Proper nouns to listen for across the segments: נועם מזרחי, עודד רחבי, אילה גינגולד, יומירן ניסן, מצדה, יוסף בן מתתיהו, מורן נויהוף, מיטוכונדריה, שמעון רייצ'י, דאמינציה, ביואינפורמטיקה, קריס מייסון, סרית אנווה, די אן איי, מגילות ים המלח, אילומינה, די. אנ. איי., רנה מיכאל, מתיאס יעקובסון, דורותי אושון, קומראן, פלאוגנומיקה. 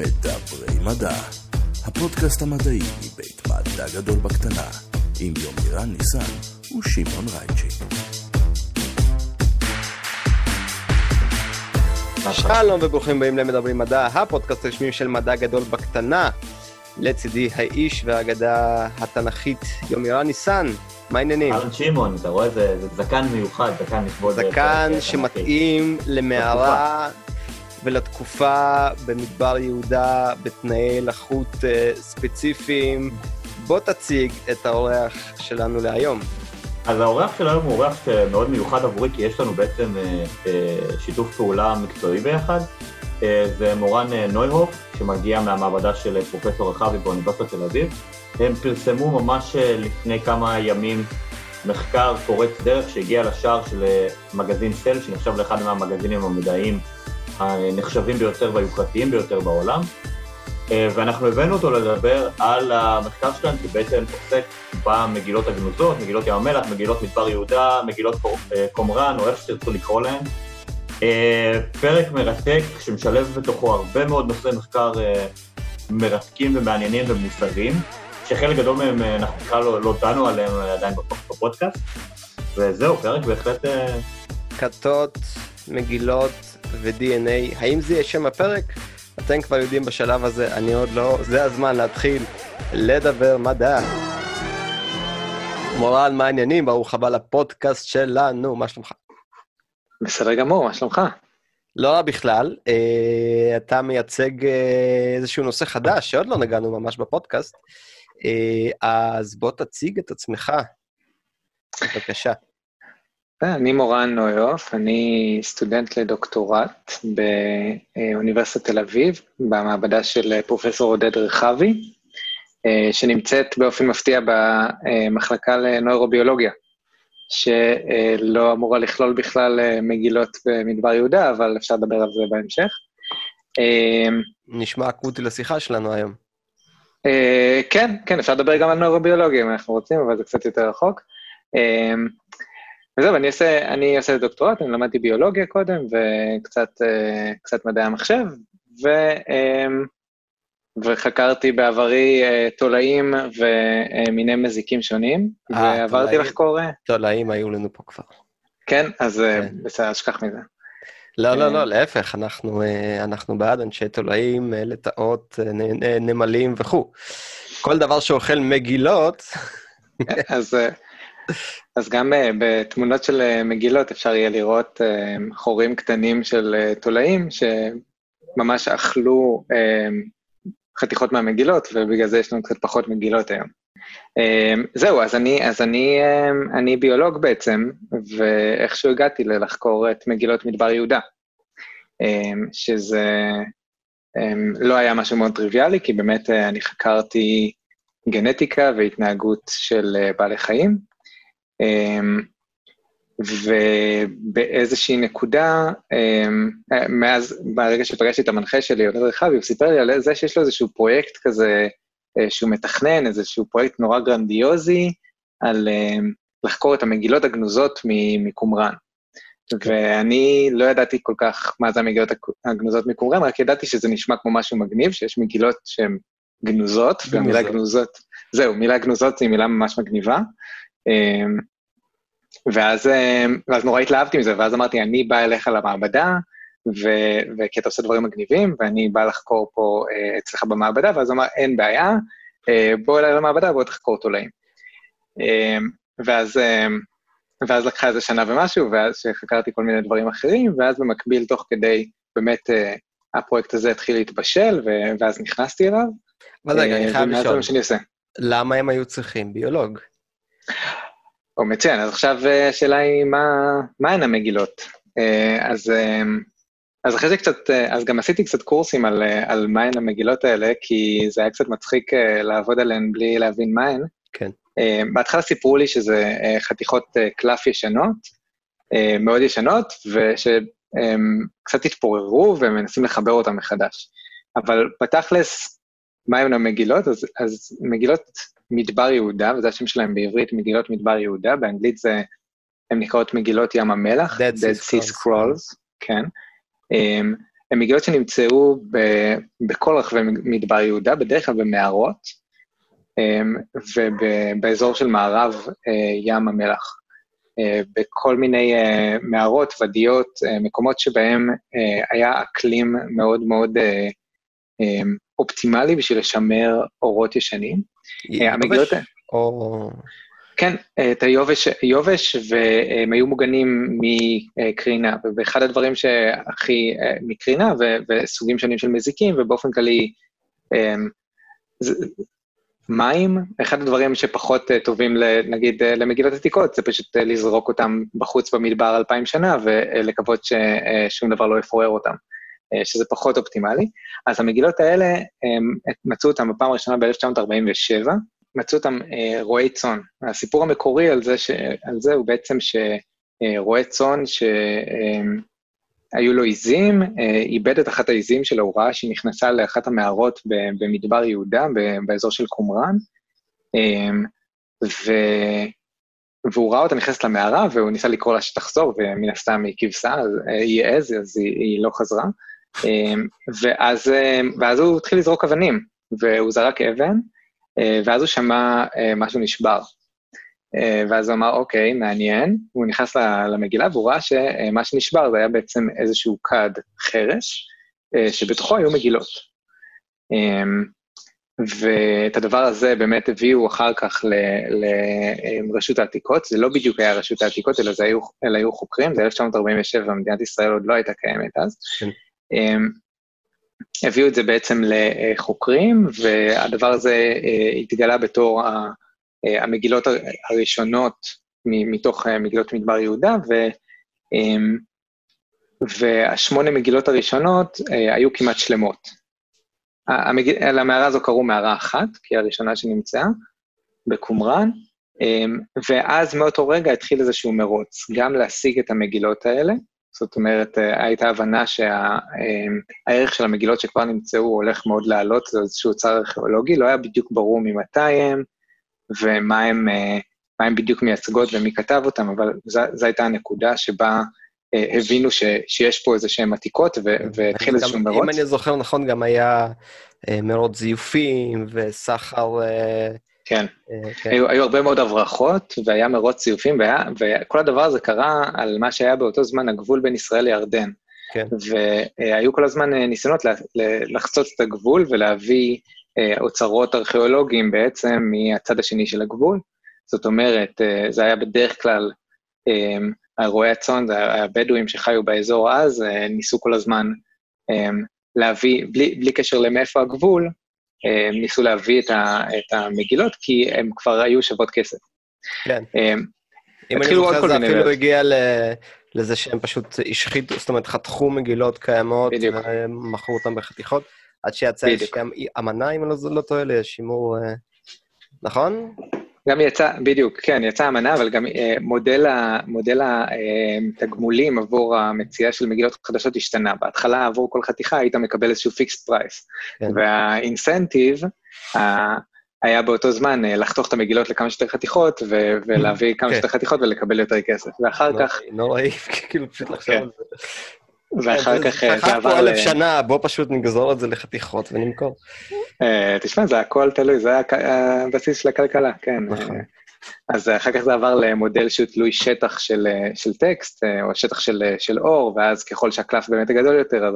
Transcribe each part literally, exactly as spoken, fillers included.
מדברי מדע, הפודקאסט המדעי מבית מדע גדול בקטנה, עם יומירן ניסן ושמעון רייצ'י. שלום וברוכים הבאים למדברים מדע, הפודקאסט הרשמי של מדע גדול בקטנה. לצידי האיש והאגדה התנכית יומירן ניסן. מה העניינים? ארן שמעון, אתה רואה, זה, זה זקן מיוחד, זקן לכבוד. זקן שמתאים למערה ולתקופה במדבר יהודה בתנאי לחות ספציפיים. בוא תציג את האורח שלנו להיום. אז האורח שלנו הוא אורח מאוד מיוחד עבורי, כי יש לנו בעצם שיתוף פעולה מקצועי ביחד. זה מורן נויהוף, שמגיע מהמעבדה של פרופסור רחבי באוניברסיטת תל אביב. הם פרסמו ממש לפני כמה ימים מחקר פורץ דרך שהגיע לשער של מגזין סל, שנחשב לאחד מהמגזינים המדעיים הנחשבים ביותר והיוקרתיים ביותר בעולם. ואנחנו הבאנו אותו לדבר על המחקר שלנו, כי בעצם עוסק במגילות הגנוזות, מגילות ים המלח, מגילות מדבר יהודה, מגילות קומראן, או איך שתרצו לקרוא להן. פרק מרתק שמשלב בתוכו הרבה מאוד נושאי מחקר מרתקים ומעניינים ומוסרים, שחלק גדול מהם אנחנו בכלל לא דנו עליהם עדיין בפודקאסט. וזהו, פרק בהחלט... כתות, מגילות ו-די אן איי. האם זה יהיה שם הפרק? אתם כבר יודעים בשלב הזה, אני עוד לא, זה הזמן להתחיל לדבר מדע. מורן, מה העניינים? ברוך הבא לפודקאסט שלנו, מה שלומך? בסדר גמור, מה שלומך? לא רע בכלל, אה, אתה מייצג אה, איזשהו נושא חדש, שעוד לא נגענו ממש בפודקאסט, אה, אז בוא תציג את עצמך, בבקשה. אני מורן נויהוף, אני סטודנט לדוקטורט באוניברסיטת תל אביב, במעבדה של פרופסור עודד רחבי, שנמצאת באופן מפתיע במחלקה לנוירוביולוגיה, שלא אמורה לכלול בכלל מגילות במדבר יהודה, אבל אפשר לדבר על זה בהמשך. נשמע אקוטי לשיחה שלנו היום. כן, כן, אפשר לדבר גם על נוירוביולוגיה אם אנחנו רוצים, אבל זה קצת יותר רחוק. וזהו, אני עושה, אני עושה דוקטורט, אני למדתי ביולוגיה קודם, וקצת קצת מדעי המחשב, ו, וחקרתי בעברי תולעים ומיני מזיקים שונים, 아, ועברתי תולעים, לחקור... תולעים היו לנו פה כבר. כן, אז כן. בסדר, אשכח מזה. לא, לא, לא, להפך, אנחנו, אנחנו בעד אנשי תולעים, לטעות, נמלים וכו'. כל דבר שאוכל מגילות... אז... אז גם בתמונות של מגילות אפשר יהיה לראות חורים קטנים של תולעים שממש אכלו חתיכות מהמגילות, ובגלל זה יש לנו קצת פחות מגילות היום. זהו, אז אני, אז אני, אני ביולוג בעצם, ואיכשהו הגעתי ללחקור את מגילות מדבר יהודה, שזה לא היה משהו מאוד טריוויאלי, כי באמת אני חקרתי גנטיקה והתנהגות של בעלי חיים, Um, ובאיזושהי נקודה, um, מאז, ברגע שפגשתי את המנחה שלי, עודד רחבי, הוא סיפר לי על זה שיש לו איזשהו פרויקט כזה, שהוא מתכנן, איזשהו פרויקט נורא גרנדיוזי, על um, לחקור את המגילות הגנוזות מקומראן. Okay. ואני לא ידעתי כל כך מה זה המגילות הגנוזות מקומראן, רק ידעתי שזה נשמע כמו משהו מגניב, שיש מגילות שהן גנוזות, והמילה גנוזות, זהו, מילה גנוזות היא מילה ממש מגניבה, Um, ואז, um, ואז נורא התלהבתי מזה, ואז אמרתי, אני בא אליך למעבדה, ו- וכי אתה עושה דברים מגניבים, ואני בא לחקור פה uh, אצלך במעבדה, ואז אמר, אין בעיה, uh, בוא אליי למעבדה, בוא תחקור תולעים. Um, ואז, um, ואז לקחה איזה שנה ומשהו, ואז שחקרתי כל מיני דברים אחרים, ואז במקביל תוך כדי, באמת, uh, הפרויקט הזה התחיל להתבשל, ו- ואז נכנסתי אליו. אבל רגע, אני חייב לשאול, למה הם היו צריכים ביולוג? או מצוין, אז עכשיו השאלה היא מה, מה הן המגילות? אז, אז אחרי זה קצת, אז גם עשיתי קצת קורסים על, על מה הן המגילות האלה, כי זה היה קצת מצחיק לעבוד עליהן בלי להבין מה הן. כן. בהתחלה סיפרו לי שזה חתיכות קלף ישנות, מאוד ישנות, ושקצת התפוררו ומנסים לחבר אותם מחדש. אבל בתכלס, מה הן המגילות? אז, אז מגילות... מדבר יהודה, וזה השם שלהם בעברית, מגילות מדבר יהודה, באנגלית זה, הן נקראות מגילות ים המלח, Dead Sea Scrolls, כן, הם מגילות שנמצאו ב- בכל רחבי מדבר יהודה, בדרך כלל במערות, ובאזור של מערב ים המלח. בכל מיני מערות, ודיות, מקומות שבהם היה אקלים מאוד מאוד אופטימלי בשביל לשמר אורות ישנים. המגילות... או... כן, את היובש, יובש, והם היו מוגנים מקרינה, ובאחד הדברים שהכי מקרינה, ו, וסוגים שונים של מזיקים, ובאופן כללי מים, אחד הדברים שפחות טובים, נגיד, למגילות עתיקות, זה פשוט לזרוק אותם בחוץ במדבר אלפיים שנה, ולקוות ששום דבר לא יפורר אותם, שזה פחות אופטימלי. אז המגילות האלה, מצאו אותם בפעם הראשונה ב-אלף תשע מאות ארבעים ושבע, מצאו אותם רועי צאן. הסיפור המקורי על זה, ש... על זה הוא בעצם שרועי צאן שהיו לו עיזים, איבד את אחת העיזים של ההוראה שהיא נכנסה לאחת המערות במדבר יהודה, באזור של קומראן, ו... והוא ראה אותה נכנסת למערה, והוא ניסה לקרוא לה שתחזור, ומן הסתם היא כבשה, היא עז, אז היא, היא לא חזרה, ואז, ואז הוא התחיל לזרוק אבנים, והוא זרק אבן, ואז הוא שמע משהו נשבר, ואז הוא אמר, אוקיי, מעניין, הוא נכנס למגילה, והוא ראה שמה שנשבר זה היה בעצם איזשהו כד חרש, שבתוכו היו מגילות. ואת הדבר הזה באמת הביאו אחר כך לרשות העתיקות, זה לא בדיוק היה רשות העתיקות, אלא זה היו, אלא היו חוקרים, זה אלף תשע מאות ארבעים ושבע, מדינת ישראל עוד לא הייתה קיימת אז, הביאו את זה בעצם לחוקרים, והדבר הזה התגלה בתור המגילות הראשונות מתוך מגילות מדבר יהודה, והשמונה מגילות הראשונות היו כמעט שלמות. למערה הזו קראו מערה אחת, כי הראשונה שנמצאה, בקומראן, ואז מאותו רגע התחיל איזשהו מרוץ, גם להשיג את המגילות האלה, זאת אומרת, הייתה הבנה שהערך של המגילות שכבר נמצאו הולך מאוד לעלות, זה איזשהו צער ארכיאולוגי, לא היה בדיוק ברור ממתי הם, ומה הם, מה הם בדיוק מייצגות ומי כתב אותם, אבל זו הייתה הנקודה שבה הבינו ש, שיש פה איזה שהן עתיקות, והתחיל איזשהו מרוץ. אם אני זוכר נכון, גם היה מרוץ זיופים וסחר... כן, היו הרבה מאוד הברחות, והיה מרוץ ציופים, וכל הדבר הזה קרה על מה שהיה באותו זמן הגבול בין ישראל לירדן. והיו כל הזמן ניסיונות לחצות את הגבול, ולהביא אוצרות ארכיאולוגיים בעצם מהצד השני של הגבול. זאת אומרת, זה היה בדרך כלל, הרועי הצאן, הבדואים שחיו באזור אז, ניסו כל הזמן להביא, בלי קשר למאיפה הגבול, הם ניסו להביא את המגילות, כי הם כבר היו שוות כסף. כן. אם אני זוכר, זה אפילו הגיע לזה שהם פשוט השחיתו, זאת אומרת, חתכו מגילות קיימות, מכרו אותן בחתיכות, עד שיצא גם אמנה, אם לא טועה, לשימור, נכון? גם יצא, בדיוק, כן, יצא אמנה, אבל גם מודל התגמולים עבור המציאה של מגילות חדשות השתנה. בהתחלה עבור כל חתיכה היית מקבל איזשהו פיקסט פרייס, והאינסנטיב היה באותו זמן לחתוך את המגילות לכמה שתי חתיכות, ולהביא כמה שתי חתיכות ולקבל יותר כסף. ואחר כך... נוראי, כאילו פשוט לחשוב על זה. ואחר כך זה עבר... אלף שנה, בוא פשוט נגזור את זה לחתיכות ונמכור. תשמע, זה הכל תלוי, זה הבסיס של הכלכלה, כן. אז אחר כך זה עבר למודל שהוא תלוי שטח של טקסט, או שטח של אור, ואז ככל שהקלף באמת הגדול יותר, אז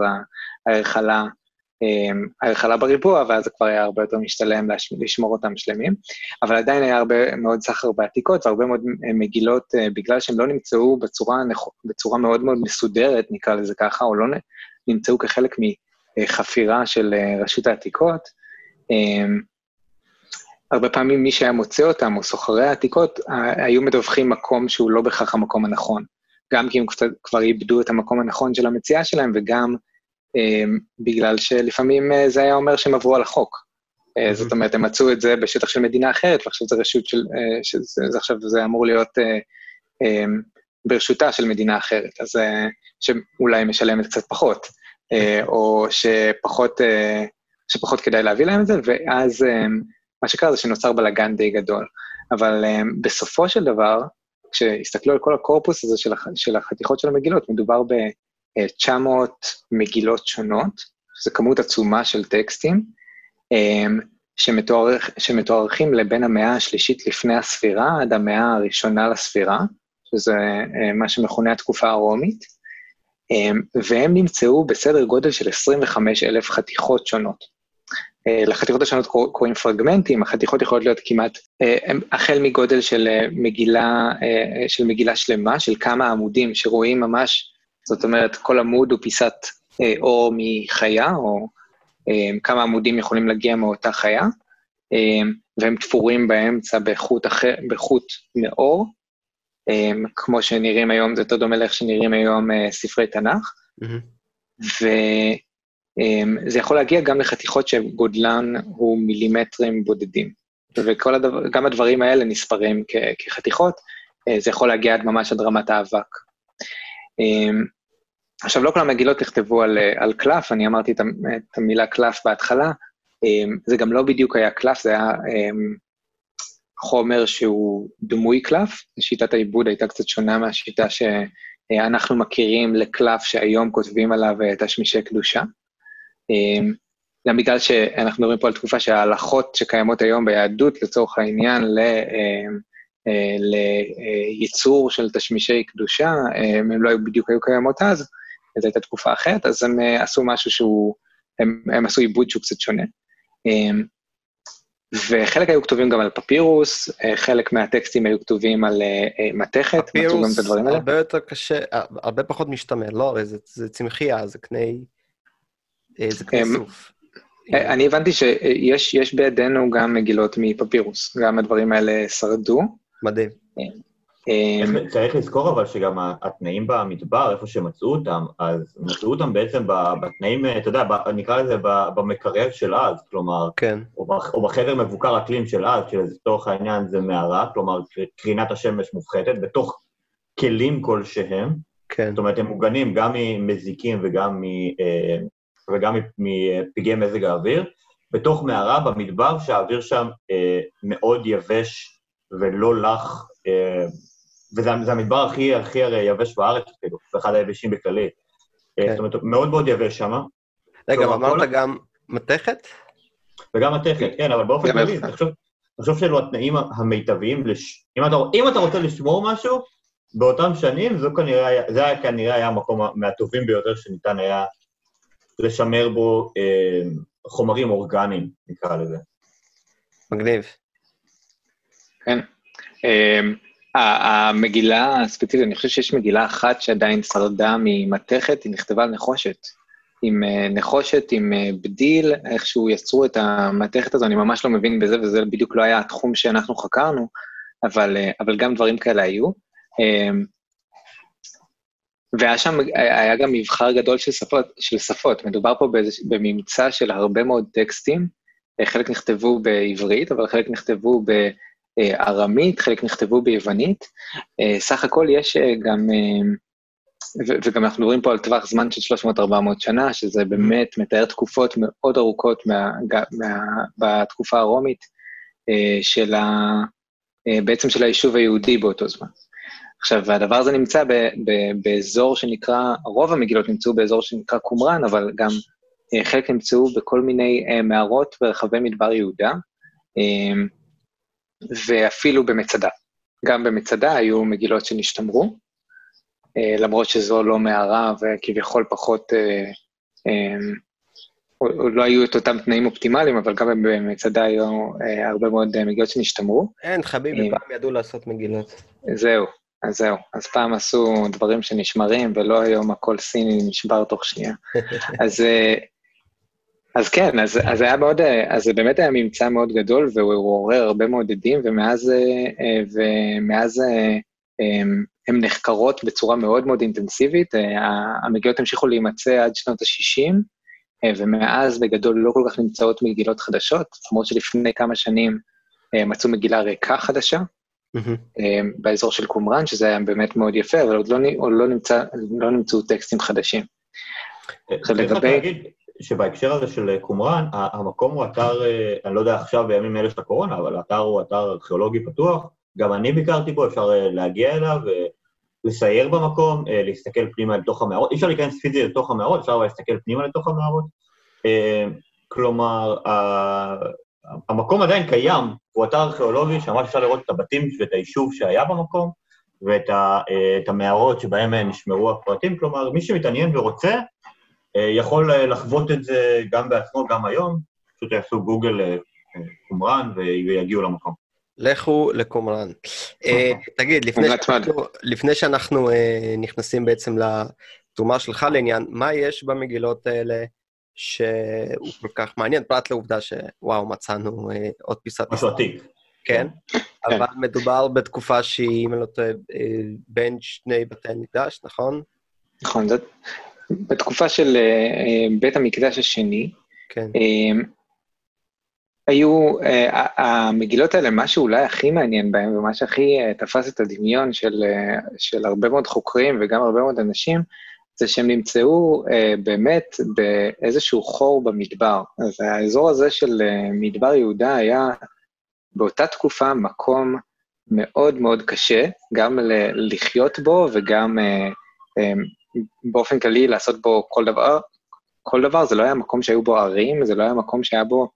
ההרחלה בריבוע, ואז זה כבר היה הרבה יותר משתלם לשמור אותם שלמים, אבל עדיין היה הרבה מאוד סחר בעתיקות, והרבה מאוד מגילות, בגלל שהם לא נמצאו בצורה מאוד מאוד מסודרת, נקרא לזה ככה, או לא נמצאו כחלק מחפירה של רשות העתיקות, הרבה פעמים מי שהיה מוצא אותם, או סוחרי העתיקות, היו מדווחים מקום שהוא לא בכך המקום הנכון, גם כי הם כבר איבדו את המקום הנכון של המציאה שלהם, וגם בגלל שלפעמים זה היה אומר שהם עברו על החוק. זאת אומרת, הם מצאו את זה בשטח של מדינה אחרת, ועכשיו זה רשות של, עכשיו זה אמור להיות ברשותה של מדינה אחרת, אז שאולי משלמת קצת פחות, או שפחות... שפחות כדאי להביא להם את זה, ואז מה שקרה זה שנוצר בלגן די גדול. אבל בסופו של דבר, כשהסתכלו על כל הקורפוס הזה של החתיכות של המגילות, מדובר תשע מאות מגילות שונות, זו כמות עצומה של טקסטים, שמתוארך, שמתוארכים לבין המאה השלישית לפני הספירה, עד המאה הראשונה לספירה, שזה מה שמכונה התקופה הרומית, והם נמצאו בסדר גודל של עשרים וחמישה אלף חתיכות שונות. לחתיכות השונות קוראים פרגמנטים, החתיכות יכולות להיות כמעט, החל מגודל של מגילה, של מגילה שלמה, של כמה עמודים שרואים ממש, זאת אומרת, כל עמוד הוא פיסת אור מחיה, או כמה עמודים יכולים להגיע מאותה חיה, והם תפורים באמצע בחוט, אחר, בחוט מאור, כמו שנראים היום, זה יותר דומה לאיך שנראים היום ספרי תנ"ך, ו... זה יכול להגיע גם לחתיכות שגודלן הוא מילימטרים בודדים, וכל הדבר, גם הדברים האלה נספרים כ- כחתיכות, זה יכול להגיע עד ממש עד רמת האבק. עכשיו, לא כל המגילות נכתבו על, על קלף, אני אמרתי את המילה קלף בהתחלה, זה גם לא בדיוק היה קלף, זה היה חומר שהוא דמוי קלף, שיטת העיבוד הייתה קצת שונה מהשיטה שאנחנו מכירים לקלף שהיום כותבים עליו תשמישי קדושה, גם בגלל שאנחנו מדברים פה על תקופה שההלכות שקיימות היום ביהדות לצורך העניין לייצור של תשמישי קדושה, הם לא בדיוק היו קיימות אז, זו הייתה תקופה אחרת, אז הם עשו משהו שהוא, הם עשו עיבוד שהוא קצת שונה. וחלק היו כתובים גם על פפירוס, חלק מהטקסטים היו כתובים על מתכת, מצאו גם את הדברים האלה. פפירוס הרבה יותר קשה, הרבה פחות משתמע, לא, זה צמחייה, זה קני... זה כסוף. אני הבנתי שיש יש בידינו גם מגילות מפפירוס, גם הדברים האלה שרדו. מדהים. צריך לזכור אבל שגם התנאים במדבר, איפה שמצאו אותם, אז מצאו אותם בעצם בתנאים, אתה יודע, נקרא לזה במקרר של אז, כלומר, או בחדר מבוקר אקלים של אז, שלתוך העניין זה מערה, כלומר, קרינת השמש מופחתת, בתוך כלים כלשהם, זאת אומרת, הם מוגנים גם ממזיקים וגם מ... וגם מפגעי מזג האוויר, בתוך מערה במדבר שהאוויר שם אה, מאוד יבש ולא לח, אה, וזה המדבר הכי, הכי הרי יבש בארץ, כאילו, זה אחד היבשים בכללי. כן. זאת אומרת, מאוד מאוד יבש שם. רגע, אמרת כל... גם מתכת? וגם מתכת, כן, אבל באופן כללי, תחשוב שאלו התנאים המיטביים, לש... אם, אתה, אם אתה רוצה לשמור משהו, באותם שנים, זה כנראה, זה היה, כנראה היה המקום מהטובים ביותר שניתן היה, לשמר בו אה, חומרים אורגניים, נקרא לזה. מגניב. כן. אה, המגילה הספציפית, אני חושב שיש מגילה אחת שעדיין שרדה ממתכת, היא נכתבה על נחושת. עם אה, נחושת, עם אה, בדיל, איכשהו יצרו את המתכת הזו, אני ממש לא מבין בזה, וזה בדיוק לא היה התחום שאנחנו חקרנו, אבל, אה, אבל גם דברים כאלה היו. אה, והיה שם, היה גם מבחר גדול של שפות, של שפות. מדובר פה בממצא של הרבה מאוד טקסטים, חלק נכתבו בעברית, אבל חלק נכתבו בארמית, חלק נכתבו ביוונית. סך הכל יש גם, וגם אנחנו מדברים פה על טווח זמן של שלוש מאות עד ארבע מאות שנה, שזה באמת מתאר תקופות מאוד ארוכות מה, מה, בתקופה הרומית, של ה, בעצם של היישוב היהודי באותו זמן. עכשיו, הדבר הזה נמצא ב, ב, באזור שנקרא, רוב המגילות נמצאו באזור שנקרא קומראן, אבל גם eh, חלק נמצאו בכל מיני eh, מערות ברחבי מדבר יהודה, eh, ואפילו במצדה. גם במצדה היו מגילות שנשתמרו, eh, למרות שזו לא מערה וכביכול פחות, eh, eh, או, לא היו את אותם תנאים אופטימליים, אבל גם במצדה היו eh, הרבה מאוד eh, מגילות שנשתמרו. אין, חביבי, eh, פעם ידעו לעשות מגילות. זהו. אז זהו, אז פעם עשו דברים שנשמרים, ולא היום הכל סיני נשבר תוך שנייה. אז, אז כן, אז, אז היה מאוד, אז באמת היה ממצא מאוד גדול, והוא עורר הרבה מאוד עדים, ומאז, ומאז הם, הם נחקרות בצורה מאוד מאוד אינטנסיבית, המגילות המשיכו להימצא עד שנות ה-שישים, ומאז בגדול לא כל כך נמצאות מגילות חדשות, כמו שלפני כמה שנים מצאו מגילה ריקה חדשה, באזור של קומראן, שזה היה באמת מאוד יפה, אבל עוד לא נמצאו טקסטים חדשים. צריך להגיד שבהקשר הזה של קומראן, המקום הוא אתר, אני לא יודע עכשיו בימים אלה של הקורונה, אבל האתר הוא אתר ארכיאולוגי פתוח, גם אני ביקרתי בו, אפשר להגיע אליו, לסייר במקום, להסתכל פנימה לתוך המערות, אי אפשר להיכנס פיזית לתוך המערות, אפשר להסתכל פנימה לתוך המערות, כלומר, המקום עדיין קיים, הוא אתר ארכיאולוגי, שממש אפשר לראות את הבתים ואת היישוב שהיה במקום, ואת המערות שבהם נשמרו הפרטים, כלומר, מי שמתעניין ורוצה, יכול לחוות את זה גם בעצמו, גם היום, פשוט יעשו גוגל קומראן ויגיעו למקום. לכו לקומראן. תגיד, לפני שאנחנו נכנסים בעצם לתרומה שלך לעניין, מה יש במגילות האלה שהוא כל כך מעניין, פרט לעובדה שוואו, מצאנו עוד פיסת... משהו עתיק. כן, אבל מדובר בתקופה שהיא, אם לא טועה, בין שני בתי המקדש, נכון? נכון, זאת בתקופה של בית המקדש השני, כן. היו, המגילות האלה, מה שאולי הכי מעניין בהם, ומה שהכי תפס את הדמיון של, של הרבה מאוד חוקרים וגם הרבה מאוד אנשים, זה שהם נמצאו באמת באיזשהו חור במדבר. אז האזור הזה של מדבר יהודה היה באותה תקופה מקום מאוד מאוד קשה, גם לחיות בו וגם באופן כללי לעשות בו כל דבר. כל דבר, זה לא היה מקום שהיו בו ערים, זה לא היה מקום שהיה בו,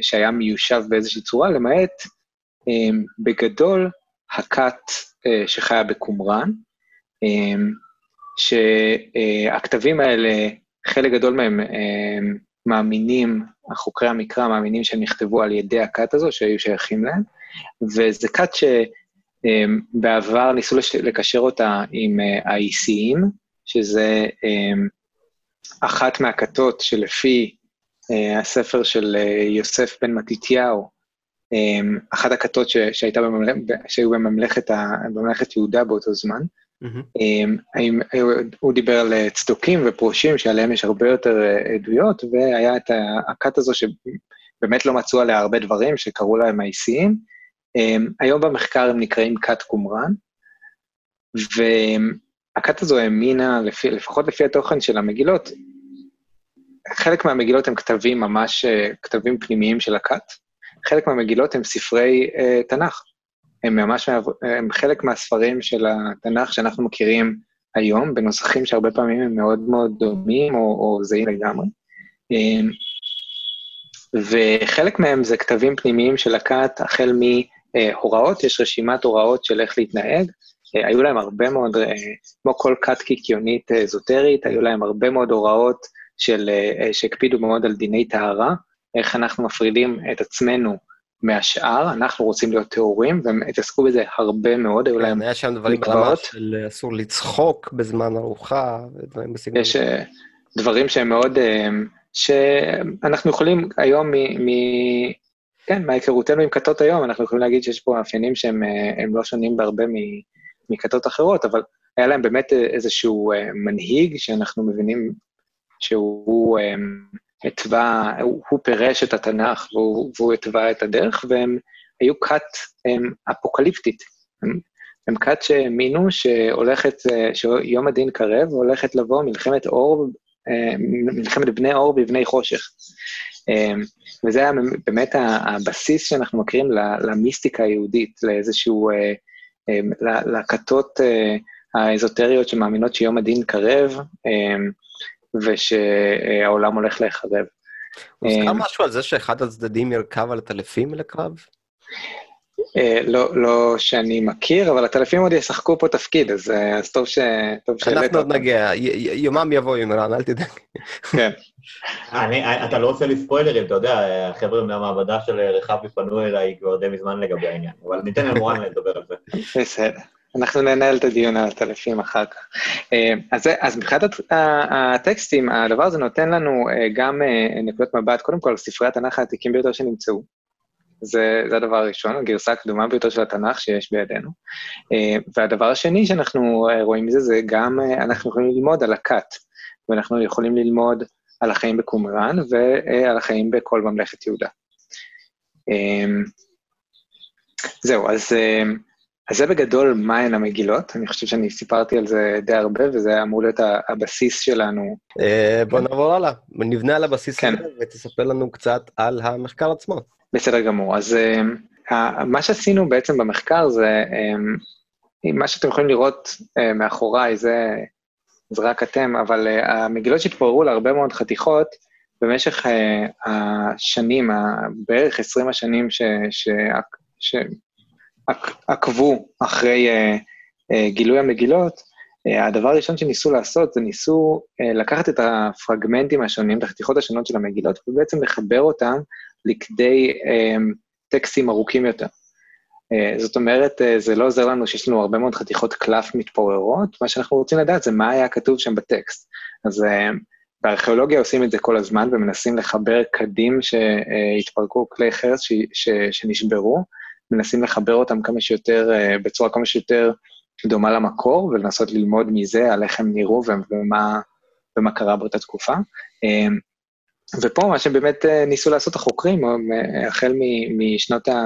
שהיה מיושב באיזושהי צורה, למעט בגדול הכת שחיה בקומראן, שהכתבים האלה, חלק גדול מהם מאמינים, החוקרי המקרא מאמינים שהם נכתבו על ידי הכת הזו, שהיו שייכים להם, וזה כת שבעבר ניסו לקשר אותה עם האיסיים, שזה אחת מהכתות שלפי הספר של יוסף בן מתתיהו, אחת הכתות שהייתה בממלכת, שהיו בממלכת, בממלכת יהודה באותו זמן, הוא דיבר על צדוקים ופרושים שעליהם יש הרבה יותר עדויות, והיה את הכת הזו שבאמת לא מצאו עליה הרבה דברים שקראו להם האיסיים. היום במחקר הם נקראים כת קומראן, והכת הזו האמינה, לפחות לפי התוכן של המגילות, חלק מהמגילות הם כתבים ממש, כתבים פנימיים של הכת, חלק מהמגילות הם ספרי אה, תנ"ך, הם ממש, הם חלק מהספרים של התנ"ך שאנחנו מכירים היום, בנוסחים שהרבה פעמים הם מאוד מאוד דומים או, או זהים לגמרי, אה, וחלק מהם זה כתבים פנימיים של הכת, החל מהוראות, יש רשימת הוראות של איך להתנהג, אה, היו להם הרבה מאוד, אה, כמו כל כת קיקיונית אזוטרית, היו להם הרבה מאוד הוראות, של שהקפידו מאוד על דיני טהרה, איך אנחנו מפרידים את עצמנו מהשאר, אנחנו רוצים להיות טהורים, והם התעסקו בזה הרבה מאוד, היו להם היה שם דברים ברמה של אסור לצחוק בזמן ארוחה, ודברים בסגנון. יש דברים שהם מאוד, שאנחנו יכולים היום, מ, מ, כן, מההיכרותנו עם כתות היום, אנחנו יכולים להגיד שיש פה מאפיינים שהם לא שונים בהרבה מכתות אחרות, אבל היה להם באמת איזשהו מנהיג, שאנחנו מבינים, שהוא התווה, הוא פירש את התנ"ך, והוא התווה את הדרך, והם היו כת אפוקליפטית. הם כת שהאמינו שהולכת, שיום הדין קרב, הולכת לבוא מלחמת אור, מלחמת בני אור ובני חושך. וזה היה באמת הבסיס שאנחנו מכירים למיסטיקה היהודית, לאיזשהו, לכתות האזוטריות שמאמינות שיום הדין קרב, ושהעולם הולך להיחרב. מוזכר משהו על זה שאחד הצדדים ירכב על הטלפים לקרב? לא שאני מכיר, אבל הטלפים עוד ישחקו פה תפקיד, אז טוב ש... אנחנו עוד נגיע, יומם יבוא יומרן, אל תדאג. כן. אתה לא עושה לי ספוילרים, אתה יודע, החבר'ה מהמעבדה של רחבי פנו אליי כבר די מזמן לגבי העניין, אבל ניתן למורן לדבר על זה. בסדר. אנחנו ננהל את הדיון על הטלפים אחר כך. אז, אז מבחינת הטקסטים, הדבר הזה נותן לנו גם נקודות מבט, קודם כל, ספרי התנ"ך העתיקים ביותר שנמצאו. זה, זה הדבר הראשון, הגרסה הקדומה ביותר של התנ"ך שיש בידינו. והדבר השני שאנחנו רואים מזה, זה גם אנחנו יכולים ללמוד על הכת, ואנחנו יכולים ללמוד על החיים בקומראן, ועל החיים בכל ממלכת יהודה. זהו, אז... אז זה בגדול מהן המגילות, אני חושב שאני סיפרתי על זה די הרבה, וזה אמור להיות הבסיס שלנו. בוא נעבור הלאה, נבנה על הבסיס הזה, ותספר לנו קצת על המחקר עצמו. בסדר גמור, אז מה שעשינו בעצם במחקר זה, מה שאתם יכולים לראות מאחוריי זה, זה רק אתם, אבל המגילות שהתפוררו להרבה מאוד חתיכות, במשך השנים, בערך עשרים השנים שעקבו אחרי גילוי המגילות, הדבר הראשון שניסו לעשות זה ניסו לקחת את הפרגמנטים השונים, את החתיכות השונות של המגילות, ובעצם לחבר אותם לכדי טקסטים ארוכים יותר. זאת אומרת, זה לא עוזר לנו שיש לנו הרבה מאוד חתיכות קלף מתפוררות, מה שאנחנו רוצים לדעת זה מה היה כתוב שם בטקסט. אז בארכיאולוגיה עושים את זה כל הזמן, ומנסים לחבר קדים שהתפרקו כלי חרס ש... ש... שנשברו, מנסים לחבר אותם כמה שיותר, בצורה כמה שיותר דומה למקור, ולנסות ללמוד מזה על איך הם נראו ומה, ומה קרה באותה תקופה. ופה מה שבאמת ניסו לעשות החוקרים, החל משנות ה...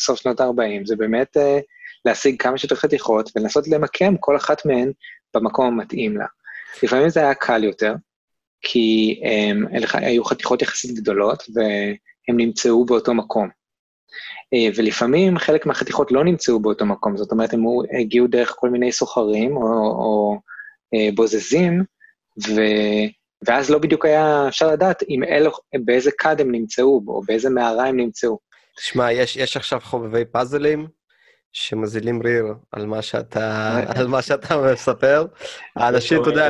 מסוף שנות ה-ארבעים, זה באמת להשיג כמה שיותר חתיכות, ולנסות למקם כל אחת מהן במקום המתאים לה. לפעמים זה היה קל יותר, כי הם, היו חתיכות יחסית גדולות, והם נמצאו באותו מקום. ולפעמים חלק מהחתיכות לא נמצאו באותו מקום, זאת אומרת, הם הגיעו דרך כל מיני סוחרים או, או בוזזים, ו... ואז לא בדיוק היה אפשר לדעת אם אלו, באיזה קד הם נמצאו, או באיזה מערה הם נמצאו. תשמע, יש, יש עכשיו חובבי פאזלים שמזילים ריר על מה שאתה, על מה שאתה מספר. האנשים, אתה יודע,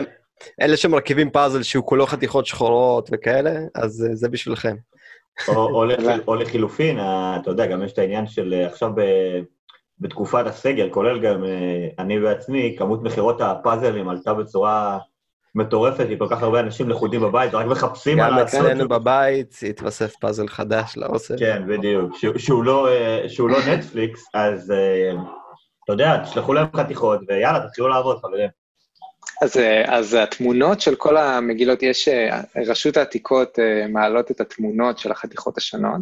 אלה שמרכיבים פאזל שהוא כולו חתיכות שחורות וכאלה, אז זה בשבילכם. או לחילופין, אתה יודע, גם יש את העניין של עכשיו בתקופת הסגר, כולל גם אני בעצמי, כמות מחירות הפאזלים עלתה בצורה... מטורפת, כי כל כך הרבה אנשים לכודים בבית, רק מחפשים על לעשות... גם אצלנו בבית, התווסף פאזל חדש לאוסף. כן, בדיוק. שהוא לא נטפליקס, אז אתה יודע, תשלחו להם חתיכות, ויאללה, תתחילו לעבוד, חברים. אז התמונות של כל המגילות, יש רשות העתיקות מעלות את התמונות של החתיכות השונות,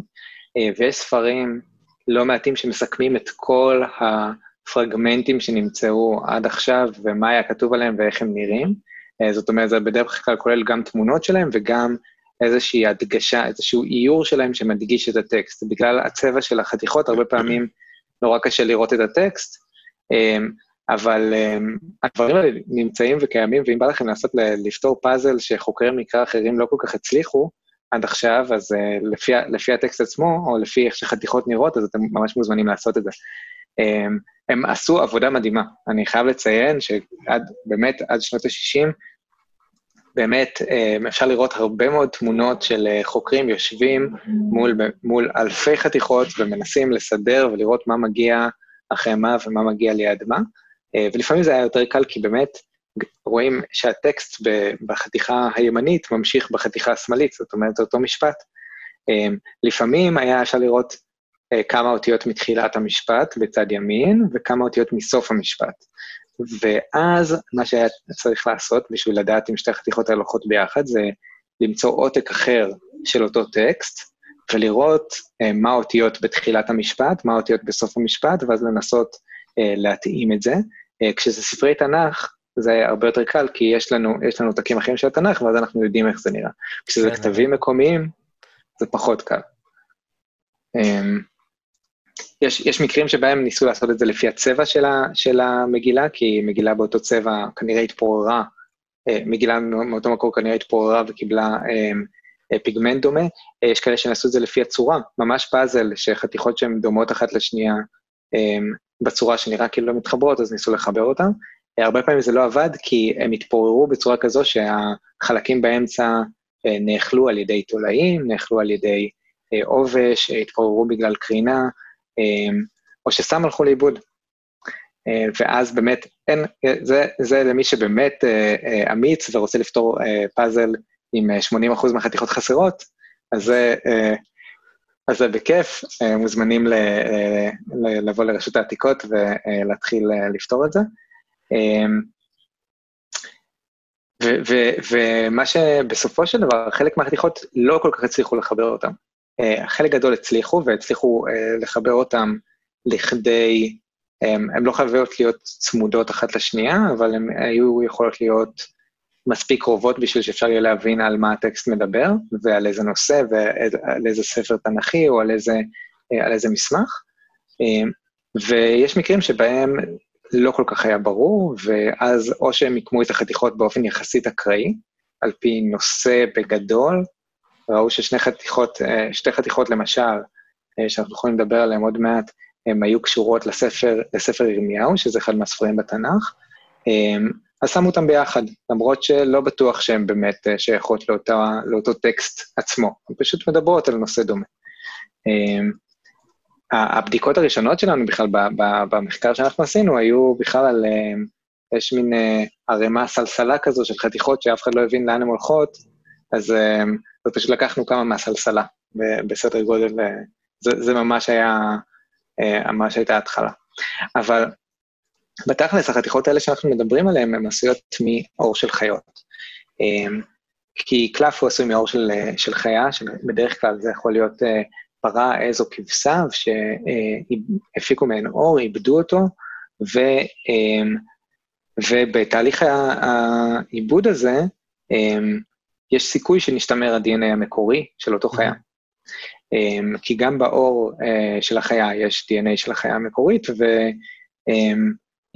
ויש ספרים לא מעטים שמסכמים את כל הפרגמנטים שנמצאו עד עכשיו, ומה היה כתוב עליהם ואיך הם נראים. זאת אומרת, זה בדרך כלל כולל גם תמונות שלהם, וגם איזושהי הדגשה, איזשהו איור שלהם שמדגיש את הטקסט. בגלל הצבע של החתיכות, הרבה פעמים נורא קשה לראות את הטקסט, אבל הדברים האלה נמצאים וקיימים, ואם בא לכם לעשות לפתור פאזל שחוקרי מקרא אחרים לא כל כך הצליחו עד עכשיו, אז לפי, לפי הטקסט עצמו, או לפי איך שחתיכות נראות, אז אתם ממש מוזמנים לעשות את זה. הם עשו עבודה מדהימה. אני חייב לציין שעד, באמת, עד שנות ה-שישים, באמת אפשר לראות הרבה מאוד תמונות של חוקרים יושבים מול, מול אלפי חתיכות ומנסים לסדר ולראות מה מגיע אחרי מה ומה מגיע ליד מה. ולפעמים זה היה יותר קל, כי באמת רואים שהטקסט בחתיכה הימנית ממשיך בחתיכה השמאלית, זאת אומרת, אותו משפט. לפעמים היה אפשר לראות כמה אותיות מתחילת המשפט בצד ימין, וכמה אותיות מסוף המשפט. ואז מה שהיה צריך לעשות, בשביל לדעת אם שתי חתיכות הלכות ביחד, זה למצוא עותק אחר של אותו טקסט, ולראות מה אותיות בתחילת המשפט, מה אותיות בסוף המשפט, ואז לנסות להתאים את זה. כשזה ספרי תנ"ך, זה הרבה יותר קל, כי יש לנו, יש לנו עותקים אחרים של התנ"ך, ואז אנחנו יודעים איך זה נראה. כשזה כתבים מקומיים, זה פחות קל. יש יש מקרים שבהם ניסו לעשות את זה לפי הצבע של ה, של המגילה, כי מגילה באותו צבע כנראה התפוררה, מגילה מאותו מקור כנראה התפוררה וקיבלה פיגמנט דומה. יש כאלה שניסו את זה לפי הצורה, ממש פאזל שחתיכות שהן דומות אחת לשנייה בצורה שנראה כאילו לא מתחברות, אז ניסו לחבר אותן. הרבה פעמים זה לא עבד, כי הם התפוררו בצורה כזו שהחלקים באמצע נאכלו על ידי תולעים, נאכלו על ידי עובש, התפוררו בגלל קרינה, או שסתם הלכו לאיבוד. ואז באמת, אין, זה, זה למי שבאמת אמיץ ורוצה לפתור פאזל עם שמונים אחוז מהחתיכות חסרות, אז זה, אז זה בכיף, מוזמנים ל, לבוא לרשות העתיקות ולהתחיל לפתור את זה. ומה שבסופו של דבר, חלק מהחתיכות לא כל כך הצליחו לחבר אותם. חלק גדול הצליחו, והצליחו לחבר אותם לכדי, הן לא חייבות להיות צמודות אחת לשנייה, אבל הן היו יכולות להיות מספיק קרובות בשביל שאפשר יהיה להבין על מה הטקסט מדבר, ועל איזה נושא, ועל איזה ספר תנ"כי, או על איזה, על איזה מסמך. ויש מקרים שבהם לא כל כך היה ברור, ואז או שהם יקמו את החתיכות באופן יחסית אקראי, על פי נושא בגדול, ראו ששני חתיכות, שתי חתיכות למשל, שאנחנו יכולים לדבר עליהם עוד מעט, הם היו קשורות לספר, לספר ירמיהו, שזה אחד מהספרים בתנ"ך, אז שמו אותם ביחד, למרות שלא בטוח שהן באמת שייכות לאותה, לאותו טקסט עצמו, הן פשוט מדברות על נושא דומה. הבדיקות הראשונות שלנו בכלל במחקר שאנחנו עשינו, היו בכלל על, יש מין הרמה סלסלה כזו של חתיכות שאף אחד לא הבין לאן הן הולכות, אז פשוט לקחנו כמה מהסלסלה בסדר גודל, זה, זה ממש היה, ממש הייתה התחלה. אבל בתכלס, החתיכות האלה שאנחנו מדברים עליהן, הן עשויות מאור של חיות. כי קלף הוא עשוי מאור של, של חיה, שבדרך כלל זה יכול להיות פרה, עז או כבשה, שהפיקו מהן אור, איבדו אותו, ו, ובתהליך העיבוד הזה, יש סיכוי שנשתמר ה-די אן איי המקורי של אותו חיה. כי גם באור של החיה יש די אן איי של החיה המקורית,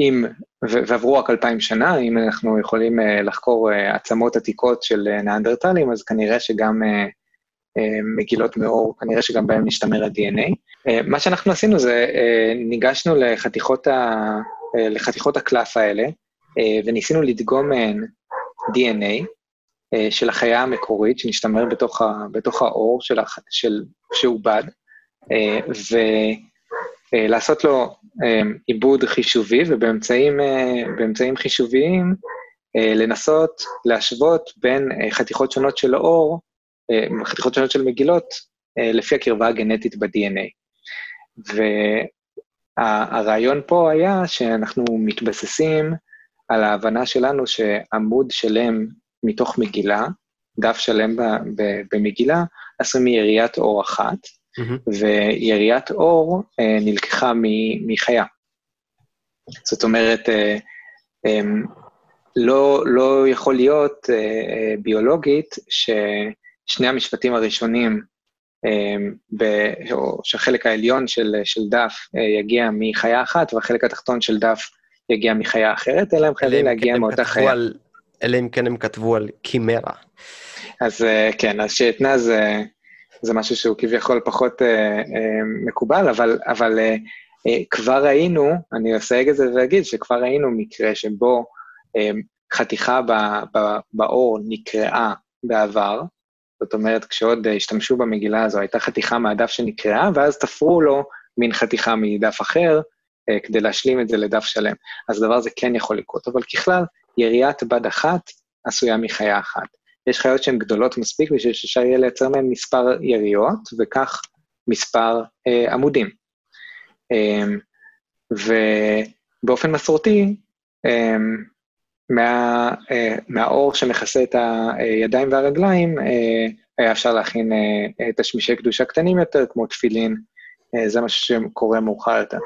ואם, ועברו רק אלפיים שנה, אם אנחנו יכולים לחקור עצמות עתיקות של נאנדרטלים, אז כנראה שגם מגילות מאור, כנראה שגם בהם נשתמר ה-די אן איי. מה שאנחנו עשינו זה, ניגשנו לחתיכות, ה, לחתיכות הקלף האלה, וניסינו לדגום מהן די אן איי, של החיה המקורית, שנשתמר בתוך, ה, בתוך האור של, של, שעובד, ולעשות לו עיבוד חישובי, ובאמצעים חישוביים, לנסות להשוות בין חתיכות שונות של האור, חתיכות שונות של מגילות, לפי הקרבה הגנטית ב-די אן איי. והרעיון פה היה שאנחנו מתבססים על ההבנה שלנו שעמוד שלם, מתוך מגילה, דף שלם במגילה, עשו מיריית אור אחת, ויריית אור נלקחה מחיה. זאת אומרת, לא, לא יכול להיות ביולוגית ששני המשפטים הראשונים, או שהחלק העליון של, של דף יגיע מחיה אחת, והחלק התחתון של דף יגיע מחיה אחרת, אלא הם חייבים להגיע מאותה חיה. על... אלא אם כן הם כתבו על קימרה. אז כן, אז שייתנה זה, זה משהו שהוא כביכול פחות מקובל, אבל, אבל כבר ראינו, אני אסייג את זה ואגיד, שכבר ראינו מקרה שבו חתיכה ב, ב, באור נקראה בעבר, זאת אומרת, כשעוד השתמשו במגילה הזו, הייתה חתיכה מהדף שנקראה, ואז תפרו לו מין חתיכה מדף אחר, כדי להשלים את זה לדף שלם. אז דבר זה כן יכול לקרות, אבל ככלל, יריית בד אחת עשויה מחיה אחת. יש חיות שהן גדולות מספיק, ושאפשר יהיה לייצר מהן מספר יריות, וכך מספר אה, עמודים. אה, ובאופן מסורתי, אה, מה, אה, מהאור שמכסה את הידיים והרגליים, אה, היה אפשר להכין אה, תשמישי קדושה קטנים יותר, כמו תפילין, זה מה שקורה מאוחר יותר.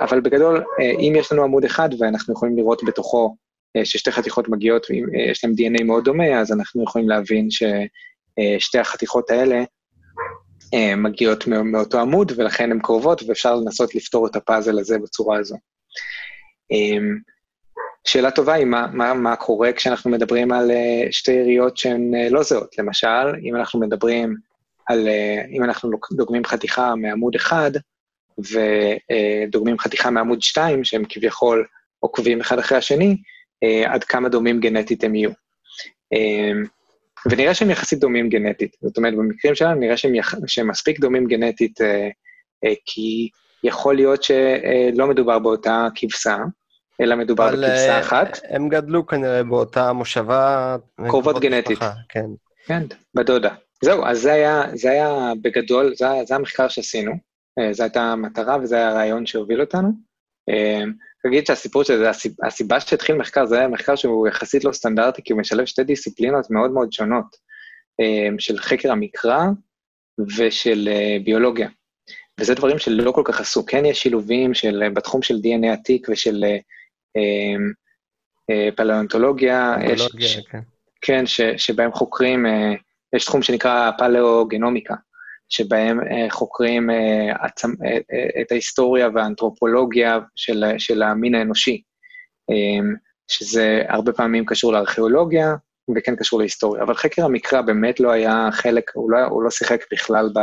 אבל בגדול, אם יש לנו עמוד אחד, ואנחנו יכולים לראות בתוכו ששתי חתיכות מגיעות, יש להם די אן איי מאוד דומה, אז אנחנו יכולים להבין ששתי החתיכות האלה מגיעות מאותו עמוד, ולכן הן קרובות, ואפשר לנסות לפתור את הפאזל הזה בצורה הזו. שאלה טובה היא מה, מה, מה קורה כשאנחנו מדברים על שתי יריות שהן לא זהות. למשל, אם אנחנו מדברים על, אם אנחנו דוגמים חתיכה מעמוד אחד, ודוגמים חתיכה מעמוד שתיים, שהם כביכול עוקבים אחד אחרי השני, עד כמה דומים גנטית הם יהיו. ונראה שהם יחסית דומים גנטית. זאת אומרת, במקרים שלנו נראה שהם, יח... שהם מספיק דומים גנטית, כי יכול להיות שלא מדובר באותה כבשה, אלא מדובר בכבשה אחת. הם גדלו כנראה באותה מושבה... קרובות גנטית. משפחה, כן. כן, בדודה. זהו, אז זה היה, זה היה בגדול, זה, זה המחקר שעשינו, זו הייתה המטרה וזה היה הרעיון שהוביל אותנו. תגיד שהסיפור שזה, הסיבה שהתחיל מחקר, זה היה מחקר שהוא יחסית לא סטנדרטי, כי הוא משלב שתי דיסציפלינות מאוד מאוד שונות, של חקר המקרא ושל ביולוגיה. וזה דברים שלא כל כך עשו, כן יש שילובים של, בתחום של די אן איי עתיק ושל פלאונטולוגיה, יש, כן, ש, שבהם חוקרים... יש תחום שנקרא פלאוגנומיקה, שבהם חוקרים את ההיסטוריה והאנתרופולוגיה של, של המין האנושי, שזה הרבה פעמים קשור לארכיאולוגיה, וכן קשור להיסטוריה, אבל חקר המקרא באמת לא היה חלק, הוא לא, הוא לא שיחק בכלל ב,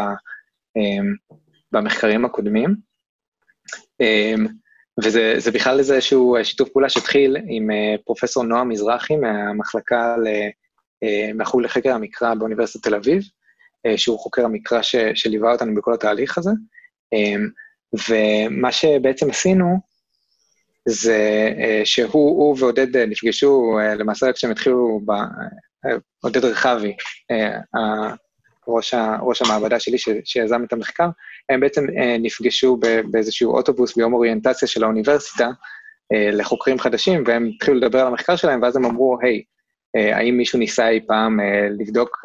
במחקרים הקודמים, וזה זה בכלל איזשהו שיתוף פעולה שהתחיל עם פרופסור נועם מזרחי, מהמחלקה למחול לחקר המקרא באוניברסיטת תל אביב, שהוא חוקר המקרא ש, שליווה אותנו בכל התהליך הזה, ומה שבעצם עשינו, זה שהוא ועודד נפגשו, למעשה כשהם התחילו, ב, עודד רחבי, ראש, ראש המעבדה שלי ש, שיזם את המחקר, הם בעצם נפגשו באיזשהו אוטובוס ביום אוריינטציה של האוניברסיטה לחוקרים חדשים, והם התחילו לדבר על המחקר שלהם, ואז הם אמרו, היי, האם מישהו ניסה אי פעם לבדוק,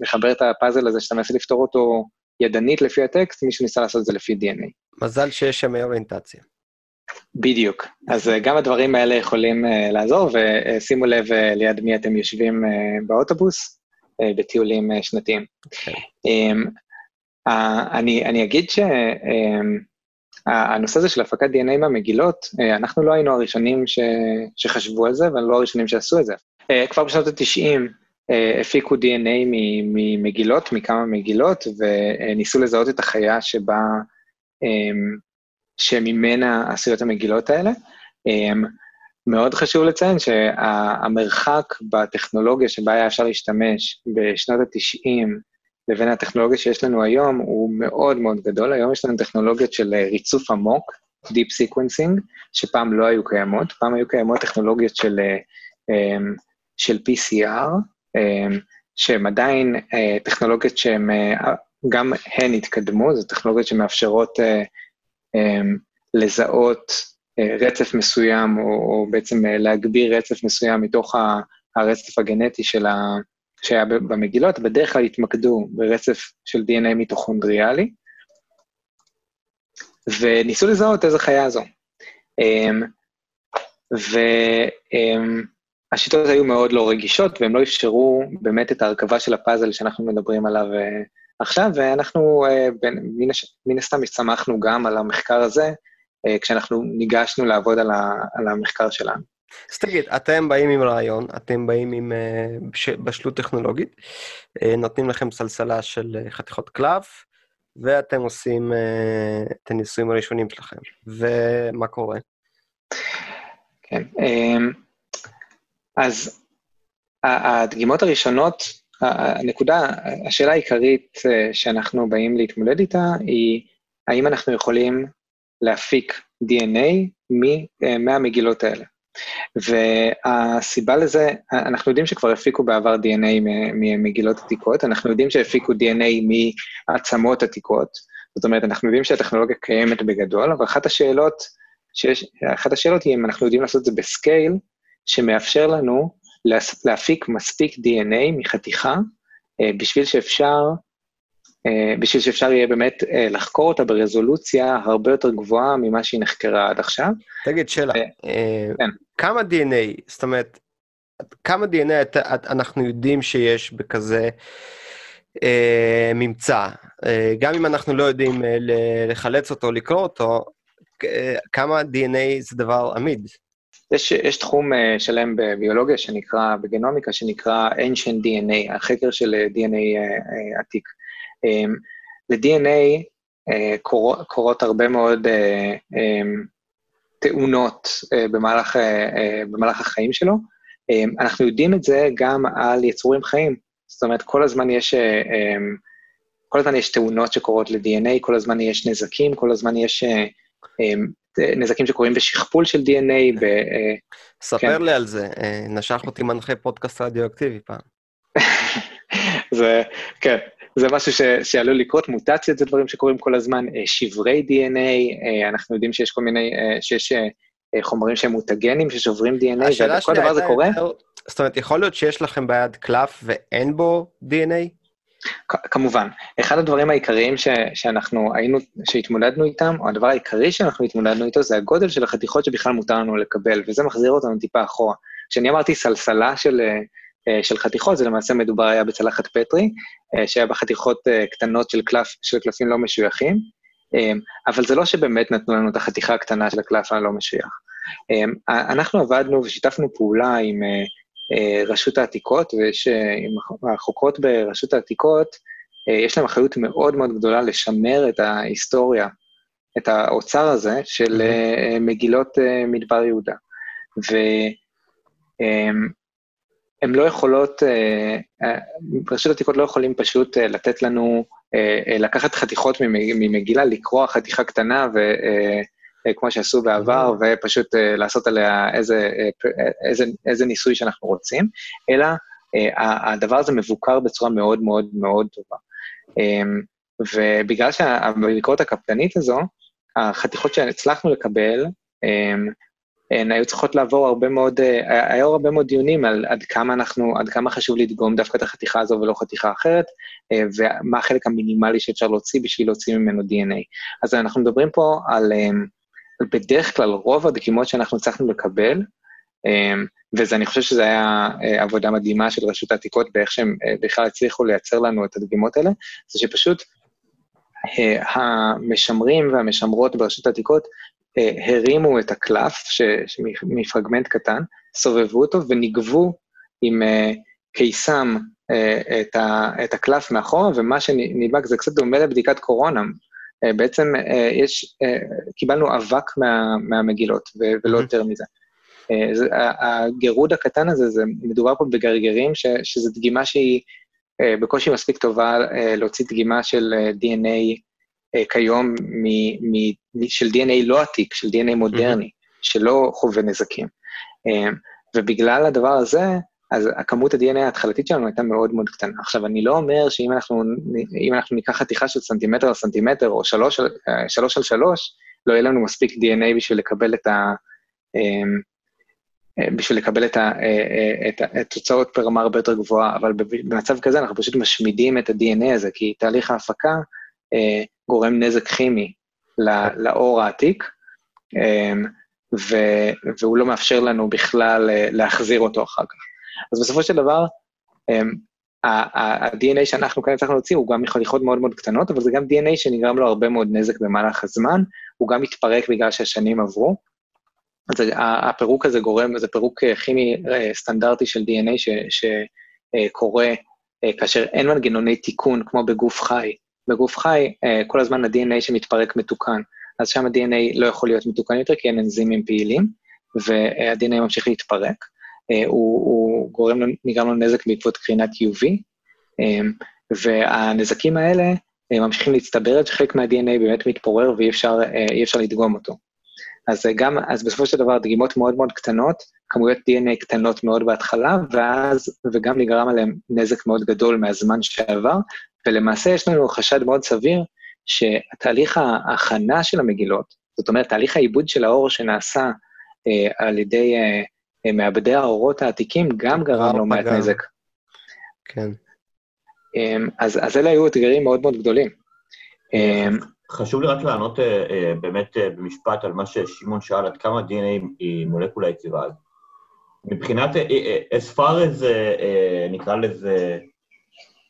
לחבר את הפאזל הזה שאתה מנסה לפתור אותו ידנית לפי הטקסט, מישהו ניסה לעשות את זה לפי די אן איי. מזל שיש שם אוריינטציה. בדיוק. אז גם הדברים האלה יכולים לעזור, ושימו לב ליד מי אתם יושבים באוטובוס, בטיולים שנתיים. אני אגיד שהנושא הזה של הפקת די אן איי מהמגילות, אנחנו לא היינו הראשונים שחשבו על זה, ואנחנו לא הראשונים שעשו את זה. כבר בשנות ה-תשעים הפיקו די אן איי ממגילות, מכמה מגילות, וניסו לזהות את החיה שבה, שממנה עשו את המגילות האלה. מאוד חשוב לציין שהמרחק בטכנולוגיה שבה היה אפשר להשתמש בשנות ה-תשעים לבין הטכנולוגיה שיש לנו היום, הוא מאוד מאוד גדול. היום יש לנו טכנולוגיות של ריצוף עמוק, Deep Sequencing, שפעם לא היו קיימות, פעם היו קיימות טכנולוגיות של... של פי סי אר, שהם עדיין טכנולוגיות שהם, גם הן התקדמו, זה טכנולוגיות שמאפשרות לזהות רצף מסוים, או בעצם להגביר רצף מסוים מתוך הרצף הגנטי שהיה במגילות, בדרך כלל התמקדו ברצף של די אן איי מיטוכונדריאלי, וניסו לזהות איזה חיה זו. ו... השיטות היו מאוד לא רגישות, והם לא אפשרו באמת את ההרכבה של הפאזל שאנחנו מדברים עליו עכשיו, ואנחנו מן הסתם הסתמכנו גם על המחקר הזה, כשאנחנו ניגשנו לעבוד על המחקר שלנו. אז תגיד, אתם באים עם רעיון, אתם באים עם בשלות טכנולוגית, נותנים לכם סלסלה של חתיכות קלף, ואתם עושים את הניסויים הראשונים שלכם. ומה קורה? כן, אז הדגימות הראשונות, הנקודה, השאלה העיקרית שאנחנו באים להתמודד איתה, היא האם אנחנו יכולים להפיק די אן איי מהמגילות האלה. והסיבה לזה, אנחנו יודעים שכבר הפיקו בעבר די אן איי ממגילות עתיקות, אנחנו יודעים שהפיקו די אן איי מעצמות עתיקות, זאת אומרת, אנחנו יודעים שהטכנולוגיה קיימת בגדול, אבל אחת השאלות, שיש, אחת השאלות היא אם אנחנו יודעים לעשות את זה בסקייל, שמאפשר לנו להפיק מספיק די אן איי מחתיכה, בשביל שאפשר, בשביל שאפשר יהיה באמת לחקור אותה ברזולוציה הרבה יותר גבוהה ממה שהיא נחקרה עד עכשיו. תגיד, שאלה, כמה די אן איי, זאת אומרת, כמה די אן איי אנחנו יודעים שיש בכזה ממצא, גם אם אנחנו לא יודעים לחלץ אותו, לקרוא אותו, כמה די אן איי זה דבר עמיד? יש, יש תחום שלם בביולוגיה שנקרא, בגנומיקה שנקרא Ancient די אן איי, החקר של די אן איי עתיק. ל-די אן איי קורות הרבה מאוד תאונות במהלך, במהלך החיים שלו. אנחנו יודעים את זה גם על יצורים חיים. זאת אומרת, כל הזמן יש, כל הזמן יש תאונות שקורות ל-די אן איי, כל הזמן יש נזקים, כל הזמן יש... נזקים שקוראים בשכפול של די אן איי. ספר לי על זה, נשך אותי מנחה פודקאסט רדיו-אקטיבי פעם. זה, כן, זה משהו שעלול לקרות, מוטציות זה דברים שקוראים כל הזמן, שברי די אן איי, אנחנו יודעים שיש כל מיני, שיש חומרים שהם מוטגנים, ששוברים די אן איי, וכל דבר זה קורה. זאת אומרת, יכול להיות שיש לכם ביד קלף ואין בו די אן איי? כמובן, אחד הדברים העיקריים ש, שאנחנו היינו, שהתמודדנו איתם, או הדבר העיקרי שאנחנו התמודדנו איתו, זה הגודל של החתיכות שבכלל מותר לנו לקבל, וזה מחזיר אותנו טיפה אחורה. כשאני אמרתי סלסלה של, של חתיכות, זה למעשה מדובר היה בצלחת פטרי, שהיה בחתיכות קטנות של, קלף, של קלפים לא משויכים, אבל זה לא שבאמת נתנו לנו את החתיכה הקטנה של הקלף הלא משוייך. אנחנו עבדנו ושיתפנו פעולה עם רשות העתיקות, ויש עם החוקרות ברשות העתיקות, יש להם אחריות מאוד מאוד גדולה לשמר את ההיסטוריה, את האוצר הזה של מגילות מדבר יהודה. והם לא יכולות, רשות העתיקות לא יכולים פשוט לתת לנו, לקחת חתיכות ממגילה, לקרוא חתיכה קטנה ו... כמו שעשו בעבר, ופשוט לעשות עליה איזה, איזה, איזה ניסוי שאנחנו רוצים, אלא הדבר הזה מבוקר בצורה מאוד מאוד מאוד טובה. ובגלל שהביקורת הקפדנית הזו, החתיכות שהצלחנו לקבל, הן היו צריכות לעבור הרבה מאוד, היו הרבה מאוד דיונים על עד כמה אנחנו, עד כמה חשוב לדגום דווקא את החתיכה הזו ולא חתיכה אחרת, ומה החלק המינימלי שאפשר להוציא בשביל להוציא ממנו די אן איי. אז אנחנו מדברים פה על... בדרך כלל רוב הדגימות שאנחנו צריכנו לקבל, וזה אני חושב שזה היה עבודה מדהימה של רשות העתיקות, באיך שהם בכלל הצליחו לייצר לנו את הדגימות האלה, זה שפשוט המשמרים והמשמרות ברשות העתיקות, הרימו את הקלף מפרגמנט קטן, סובבו אותו ונגבו עם קיסם את הקלף מאחורה, ומה שנדבק זה קצת דומה לבדיקת קורונה, בעצם יש, קיבלנו אבק מה, מהמגילות, ולא יותר מזה. הגירוד הקטן הזה, זה מדובר פה בגרגרים, שזו דגימה שהיא בקושי מספיק טובה להוציא דגימה של די אן איי כיום, של די אן איי לא עתיק, של די אן איי מודרני, שלא חווה נזקים. ובגלל הדבר הזה, אז הכמות ה-די אן איי ההתחלתית שלנו הייתה מאוד מאוד קטנה. עכשיו, אני לא אומר שאם אנחנו, אם אנחנו ניקח חתיכה של סנטימטר על סנטימטר, או שלוש, שלוש על שלוש, לא יהיה לנו מספיק די אן איי בשביל לקבל את ה, בשביל לקבל את ה, את התוצאות פרמה הרבה יותר גבוהה, אבל במצב כזה אנחנו פשוט משמידים את ה-די אן איי הזה, כי תהליך ההפקה גורם נזק כימי לאור העתיק, והוא לא מאפשר לנו בכלל להחזיר אותו אחר כך. אז בסופו של דבר, ה-די אן איי שאנחנו כאן צריכים להוציא, הוא גם מחתיכות מאוד מאוד קטנות, אבל זה גם די אן איי שנגרם לו הרבה מאוד נזק במהלך הזמן, הוא גם מתפרק בגלל שהשנים עברו, אז הפירוק הזה גורם, זה פירוק כימי סטנדרטי של די אן איי שקורה, כאשר אין מנגנוני תיקון, כמו בגוף חי. בגוף חי, כל הזמן ה-די אן איי שמתפרק מתוקן, אז שם ה-די אן איי לא יכול להיות מתוקן יותר, כי אין אנזימים פעילים, וה-די אן איי ממשיך להתפרק. הוא, הוא גורם, נגרם לו נזק בעקבות קרינת יו וי, והנזקים האלה ממשיכים להצטבר עד שחלק מה-די אן איי באמת מתפורר, ואי אפשר, אי אפשר לדגום אותו. אז גם, אז בסופו של דבר, דגימות מאוד מאוד קטנות, כמויות די אן איי קטנות מאוד בהתחלה, ואז, וגם נגרם עליהם נזק מאוד גדול מהזמן שעבר, ולמעשה יש לנו חשד מאוד סביר, שהתהליך ההכנה של המגילות, זאת אומרת, תהליך העיבוד של האור שנעשה על ידי... מעבדי האורות העתיקים גם גרם לו מעט נזק. כן. אז, אז אלה היו אתגרים מאוד מאוד גדולים. חשוב לי רק לענות באמת במשפט על מה ששימון שאל, עד כמה די אן איי היא מולקולה יציבה. מבחינת, as far as, נקרא לזה,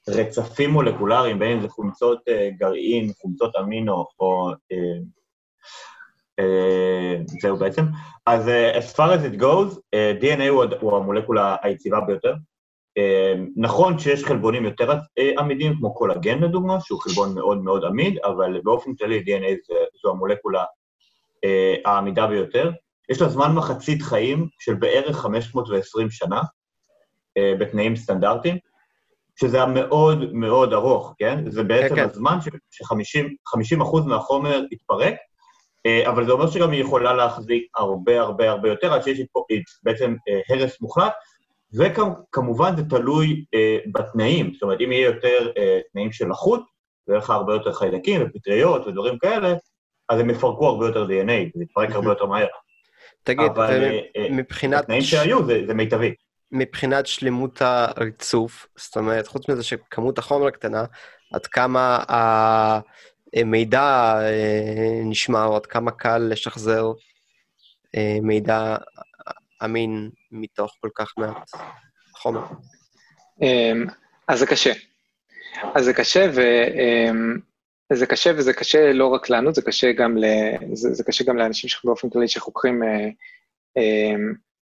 רצפים מולקולריים, בין אם זה חומצות גרעין, חומצות אמינו, או... זהו בעצם. אז as far as it goes, די אן איי הוא המולקולה היציבה ביותר. נכון שיש חלבונים יותר עמידים, כמו קולגן לדוגמה, שהוא חלבון מאוד מאוד עמיד, אבל באופן כללי די אן איי זו המולקולה העמידה ביותר. יש לה זמן מחצית חיים של בערך חמש מאות ועשרים שנה, בתנאים סטנדרטיים, שזה מאוד מאוד ארוך, כן? זה בעצם הזמן ש-חמישים אחוז מהחומר התפרק, אבל זה אומר שגם היא יכולה להחזיק הרבה הרבה הרבה יותר, עד שיש בעצם הרס מוחלט, וכמובן זה תלוי בתנאים, זאת אומרת, אם יהיה יותר תנאים של לחות, ויהיה לך הרבה יותר חיידקים ופטריות ודברים כאלה, אז הם יפרקו הרבה יותר די אן איי, זה יתפרק הרבה יותר מהר. תגיד, מבחינת... התנאים שהיו, זה מיטבי. מבחינת שלמות הריצוף, זאת אומרת, חוץ מזה שכמות החומר הקטנה, עד כמה ה... מידע נשמע, עוד כמה קל לשחזר מידע אמין מתוך כל כך מעט חומר. אז זה קשה. אז זה קשה, וזה קשה, וזה קשה לא רק לנו, זה קשה גם, ל... זה, זה קשה גם לאנשים שבאופן כללי שחוקרים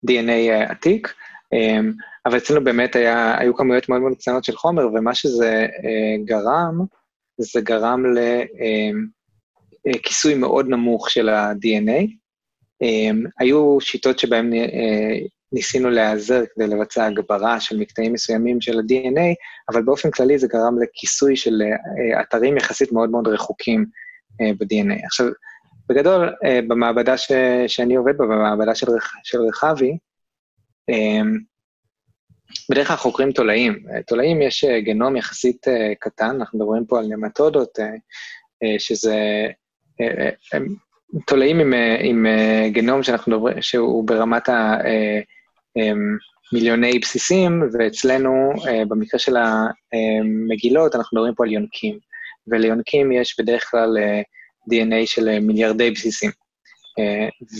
די אן איי עתיק, אבל אצלנו באמת היה, היו כמויות מאוד מאוד קטנות של חומר, ומה שזה גרם, זה גרם לכיסוי מאוד נמוך של ה-די אן איי. היו שיטות שבהן ניסינו להיעזר כדי לבצע הגברה של מקטעים מסוימים של ה-די אן איי, אבל באופן כללי זה גרם לכיסוי של אתרים יחסית מאוד מאוד רחוקים ב-די אן איי. עכשיו, בגדול, במעבדה ש... שאני עובד בה, במעבדה של, רח... של רחבי, בדרך כלל חוקרים תולעים. תולעים יש גנום יחסית קטן, אנחנו מדברים פה על נמטודות, שזה... תולעים עם, עם גנום שאנחנו מדברים, שהוא ברמת ה... מיליוני בסיסים, ואצלנו, במקרה של המגילות, אנחנו מדברים פה על יונקים. וליונקים יש בדרך כלל די אן איי של מיליארדי בסיסים.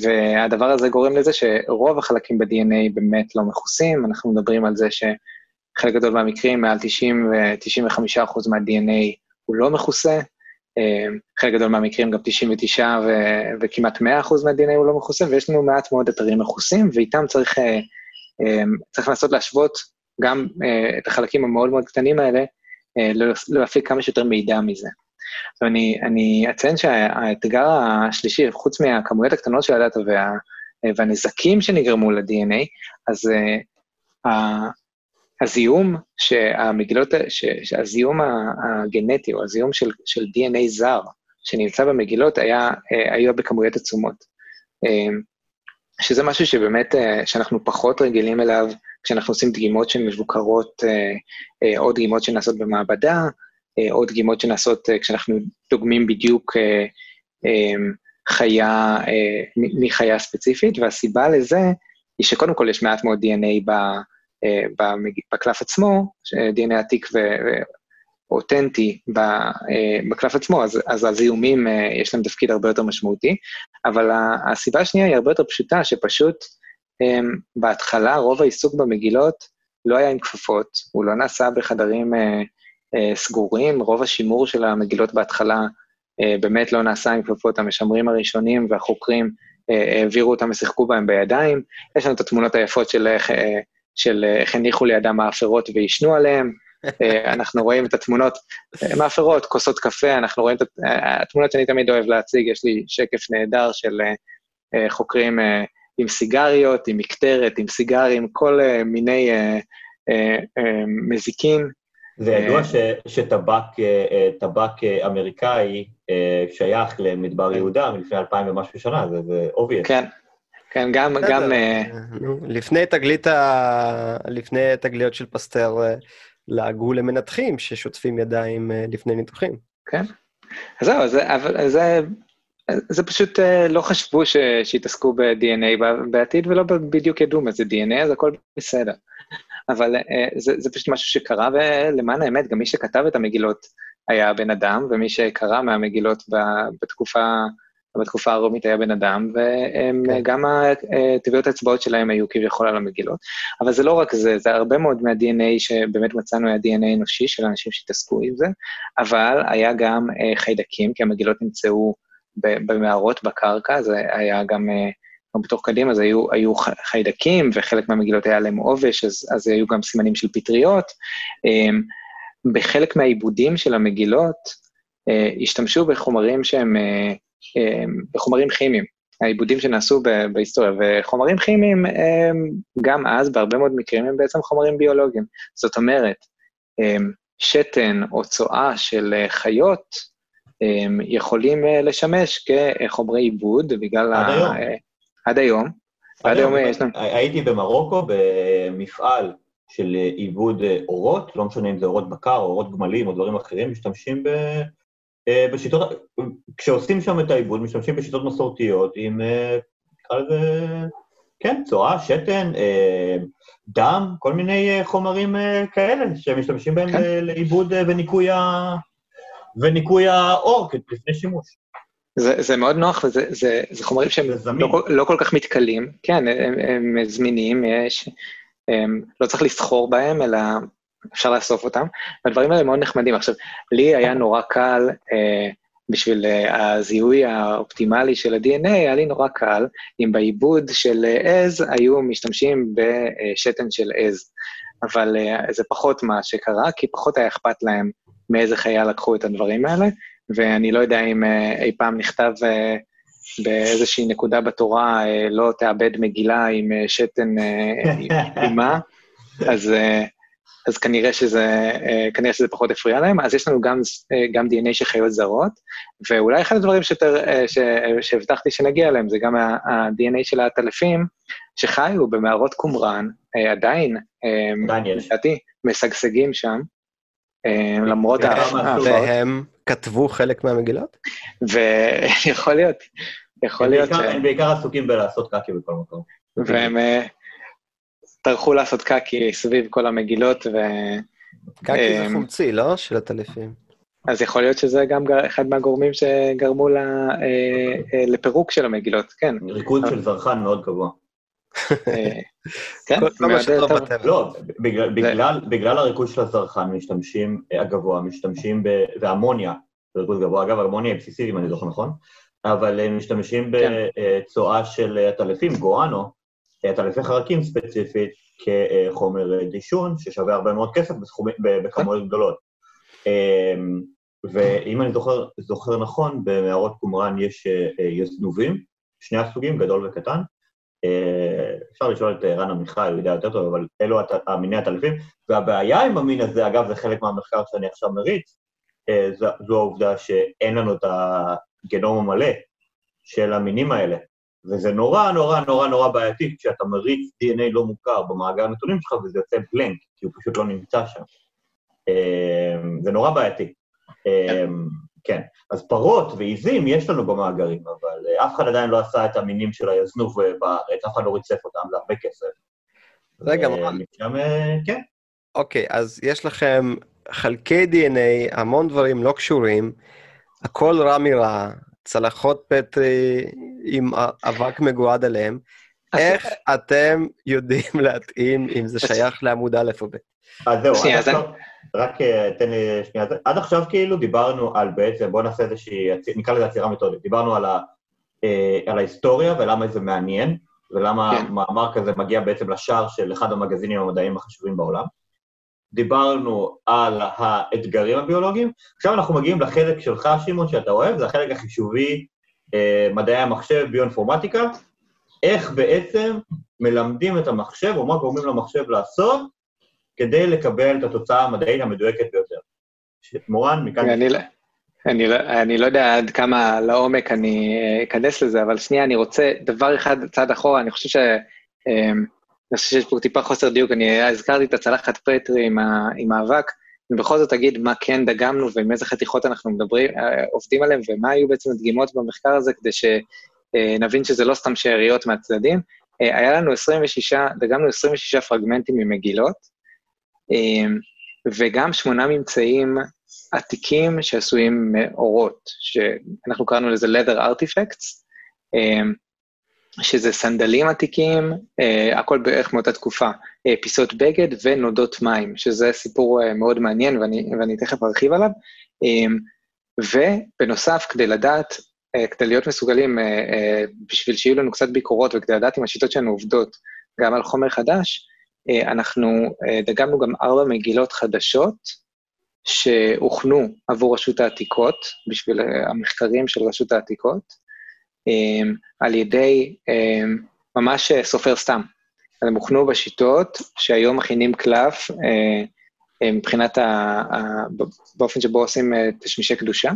והדבר הזה גורם לזה שרוב החלקים ב-די אן איי באמת לא מכוסים, אנחנו מדברים על זה שחלק גדול מהמקרים, מעל תשעים ו-תשעים וחמישה אחוז מה-די אן איי הוא לא מכוסה, חלק גדול מהמקרים גם תשעים ותשע ו- וכמעט מאה אחוז מה-די אן איי הוא לא מכוסה, ויש לנו מעט מאוד אתרים מכוסים, ואיתם צריך, צריך לנסות להשוות גם את החלקים המאוד מאוד קטנים האלה, להפיק כמה שיותר מידע מזה. אז אני, אני אציין שהאתגר השלישי, חוץ מהכמויות הקטנות של הדאטה וה, והנזקים שנגרמו ל-די אן איי, אז uh, הזיהום שהמגילות, שהזיהום הגנטי או הזיהום של, של די אן איי זר שנמצא במגילות היה, היה בכמויות עצומות. שזה משהו שבאמת, שאנחנו פחות רגילים אליו, כשאנחנו עושים דגימות שמבוקרות, או דגימות שנעשות במעבדה, או דגימות שנעשות כשאנחנו דוגמים בדיוק חיה, מחיה ספציפית, והסיבה לזה היא שקודם כל יש מעט מאוד די אן איי בקלף עצמו, די אן איי עתיק ואותנטי בקלף עצמו, אז, אז הזיהומים יש להם תפקיד הרבה יותר משמעותי, אבל הסיבה השנייה היא הרבה יותר פשוטה, שפשוט בהתחלה רוב העיסוק במגילות לא היה עם כפפות, הוא לא נעשה בחדרים סגורים, רוב השימור של המגילות בהתחלה באמת לא נעשה עם כפפות, המשמרים הראשונים והחוקרים העבירו אותם ושיחקו בהם בידיים, יש לנו את התמונות היפות של איך, של איך הניחו לידם מאפרות וישנו עליהם, אנחנו רואים את התמונות, מאפרות, כוסות קפה, אנחנו רואים את התמונות שאני תמיד אוהב להציג, יש לי שקף נהדר של חוקרים עם סיגריות, עם מקטרת, עם סיגרים, כל מיני מזיקים, זה ידוע שטבק אמריקאי שייך למדבר יהודה מלפני אלפיים ומשהו שנה, זה obvious. כן, כן, גם... לפני תגליות של פסטר לעגו למנתחים ששוטפים ידיים לפני ניתוחים. כן, אז זהו, זה פשוט לא חשבו שהתעסקו ב-די אן איי בעתיד ולא בדיוק ידעו מה זה די אן איי, אז הכל בסדר. אבל זה, זה פשוט משהו שקרה, ולמען האמת, גם מי שכתב את המגילות היה בן אדם, ומי שקרא מהמגילות בתקופה, בתקופה הרומית היה בן אדם, וגם טביעות האצבעות שלהם היו כביכול על המגילות. אבל זה לא רק זה, זה הרבה מאוד מה-די אן איי שבאמת מצאנו היה די אן איי אנושי של אנשים שהתעסקו עם זה, אבל היה גם חיידקים, כי המגילות נמצאו במערות בקרקע, זה היה גם... בתוך קדימה, אז היו, היו חיידקים, וחלק מהמגילות היה להם עובש, אז, אז היו גם סימנים של פטריות. בחלק מהעיבודים של המגילות, השתמשו בחומרים שהם, בחומרים כימיים, העיבודים שנעשו בהיסטוריה, וחומרים כימיים, גם אז, בהרבה מאוד מקרים, הם בעצם חומרים ביולוגיים. זאת אומרת, שתן או צואה של חיות, יכולים לשמש כחומרי עיבוד, בגלל ה... עד היום. עד היום יש לנו... הייתי במרוקו במפעל של עיבוד אורות, לא משנה אם זה אורות בקר, אורות גמלים או דברים אחרים, משתמשים בשיטות... כשעושים שם את העיבוד, משתמשים בשיטות מסורתיות עם... כן, צואה, שתן, דם, כל מיני חומרים כאלה שמשתמשים בהם לעיבוד וניקוי האור לפני שימוש. זה, זה מאוד נוח, וזה, זה, זה חומרים שהם לא, לא כל כך מתקלים, כן, הם, הם, הם זמינים, יש, הם, לא צריך לסחור בהם, אלא אפשר לאסוף אותם, והדברים האלה מאוד נחמדים. עכשיו, לי היה נורא קל, אה, בשביל אה, הזיהוי האופטימלי של ה-די אן איי, היה לי נורא קל, אם בעיבוד של עז היו משתמשים בשתן של עז, אבל אה, זה פחות מה שקרה, כי פחות היה אכפת להם מאיזה חיה לקחו את הדברים האלה, ואני לא יודע אם אה, אי פעם נכתב אה, באיזושהי נקודה בתורה, אה, לא תאבד מגילה עם אה, שתן אה, עם אימה, אז... אה, אז כנראה שזה, כנראה שזה פחות הפריע להם, אז יש לנו גם, גם די אן איי של חיות זרות, ואולי אחד הדברים שהבטחתי שנגיע אליהם, זה גם ה-די אן איי של הטלפים, שחיו במערות קומראן, עדיין, לדעתי, משגשגים שם, למרות העבר. והם כתבו חלק מהמגילות? ויכול להיות, יכול להיות. הם בעיקר עסוקים בלעשות קקי בכל מקום. והם... תרחו לעשות קקי סביב כל המגילות ו... קקי זה חומצי, לא? של הטלפים. אז יכול להיות שזה גם אחד מהגורמים שגרמו לפירוק של המגילות, כן. ריקוד של זרחן מאוד גבוה. כן? לא, בגלל הריקוד של הזרחן משתמשים, הגבוה, משתמשים באמוניה, זה ריקוד גבוה, אגב, אמוניה היא בסיסית, אם אני זוכר נכון, אבל הם משתמשים בצואה של הטלפים, גואנו, תלפי חרקים ספציפית כחומר דישון, ששווה הרבה מאוד כסף בכמויות גדולות. ואם אני זוכר, זוכר נכון, במערות קומראן יש יזנובים, שני הסוגים, גדול וקטן. אפשר לשאול את רנה מיכאל, הוא יודע יותר טוב, אבל אלו המיני התלפים. והבעיה עם המין הזה, אגב, זה חלק מהמחקר שאני עכשיו מריץ, זו העובדה שאין לנו את הגנום המלא של המינים האלה. וזה נורא, נורא, נורא, נורא בעייתי, כשאתה מריץ די אן איי לא מוכר במאגר הנתונים שלך, וזה יוצא בלנק, כי הוא פשוט לא נמצא שם. זה נורא בעייתי. כן. אז פרות ועיזים יש לנו במאגרים, אבל אף אחד עדיין לא עשה את המינים של היזנוב בארץ, אף אחד לא ריצף אותם, זה הרבה כסף. זה גם... כן. אוקיי, אז יש לכם חלקי די אן איי, המון דברים לא קשורים, הכל רע מרע, צלחות פטרי עם אבק מגועד עליהם, איך אתם יודעים להתאים אם זה שייך לעמוד א' או ב'? אז זהו, רק תן לי שנייה, עד עכשיו כאילו דיברנו על בעצם, בואו נעשה איזושהי, נקרא לזה עצירה מתודית, דיברנו על ההיסטוריה ולמה זה מעניין, ולמה מאמר כזה מגיע בעצם לשער של אחד המגזינים המדעיים החשובים בעולם. דיברנו על האתגרים הביולוגיים, עכשיו אנחנו מגיעים לחלק שלך, שימון, שאתה אוהב, זה החלק החישובי, אה, מדעי המחשב, ביואינפורמטיקה, איך בעצם מלמדים את המחשב, או מה גורמים למחשב לעשות, כדי לקבל את התוצאה המדעית המדויקת ביותר. מורן, מכאן... אני, אני, אני לא יודע עד כמה לעומק אני אכנס לזה, אבל שנייה, אני רוצה דבר אחד צעד אחורה, אני חושב ש... אה, אני חושב שיש פה טיפה חוסר דיוק, אני הזכרתי את הצלחת פטרי עם, ה, עם האבק, ובכל זאת אגיד מה כן דגמנו, ועם איזה חתיכות אנחנו מדברים, עובדים עליהם, ומה היו בעצם הדגימות במחקר הזה, כדי שנבין שזה לא סתם שאריות מהצדדים. היה לנו עשרים ושש, דגמנו עשרים ושש פרגמנטים ממגילות, וגם שמונה ממצאים עתיקים שעשויים מאורות, שאנחנו קראנו לזה leather artifacts, שזה סנדלים עתיקים, אה, הכל בערך מאותה תקופה, אה, פיסות בגד ונודות מים, שזה סיפור אה, מאוד מעניין, ואני, ואני תכף ארחיב עליו, אה, ובנוסף, כדי לדעת, אה, כדי להיות מסוגלים, אה, אה, בשביל שיהיו לנו קצת ביקורות, וכדי לדעת אם השיטות שלנו עובדות גם על חומר חדש, אה, אנחנו אה, דגמנו גם ארבע מגילות חדשות, שהוכנו עבור רשות העתיקות, בשביל אה, המחקרים של רשות העתיקות, על ידי ממש סופר סתם. הם הוכנו בשיטות שהיום מכינים קלף מבחינת באופן שבו עושים תשמישי קדושה,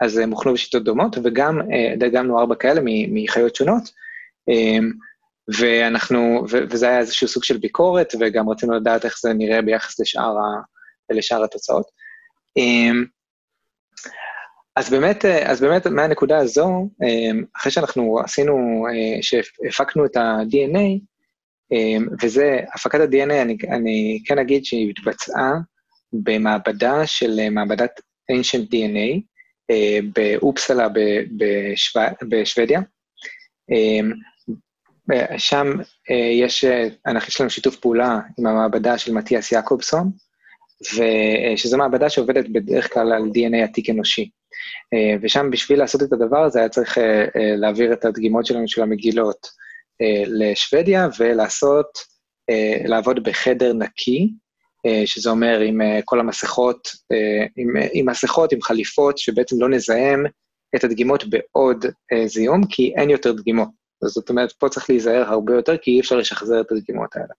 אז הם הוכנו בשיטות דומות, וגם דגמנו ארבע כאלה מחיות שונות, וזה היה איזשהו סוג של ביקורת, וגם רצינו לדעת איך זה נראה ביחס לשאר התוצאות. אז באמת, אז באמת מהנקודה הזו, אחרי שאנחנו עשינו, שהפקנו את ה-די אן איי, וזה, הפקת ה-די אן איי, אני, אני כן אגיד שהיא התבצעה במעבדה של מעבדת Ancient די אן איי, באופסלה בשוודיה. שם יש, אנחנו יש לנו שיתוף פעולה עם המעבדה של מתיאס יעקובסון, ושזו מעבדה שעובדת בדרך כלל על די אן איי עתיק אנושי. ושם בשביל לעשות את הדבר הזה היה צריך להעביר את הדגימות שלנו של המגילות לשוודיה, ולעשות, לעבוד בחדר נקי, שזה אומר עם כל המסכות, עם, עם מסכות, עם חליפות, שבעצם לא נזהם את הדגימות בעוד זיהום, כי אין יותר דגימות. זאת אומרת, פה צריך להיזהר הרבה יותר, כי אי אפשר לשחזר את הדגימות האלה.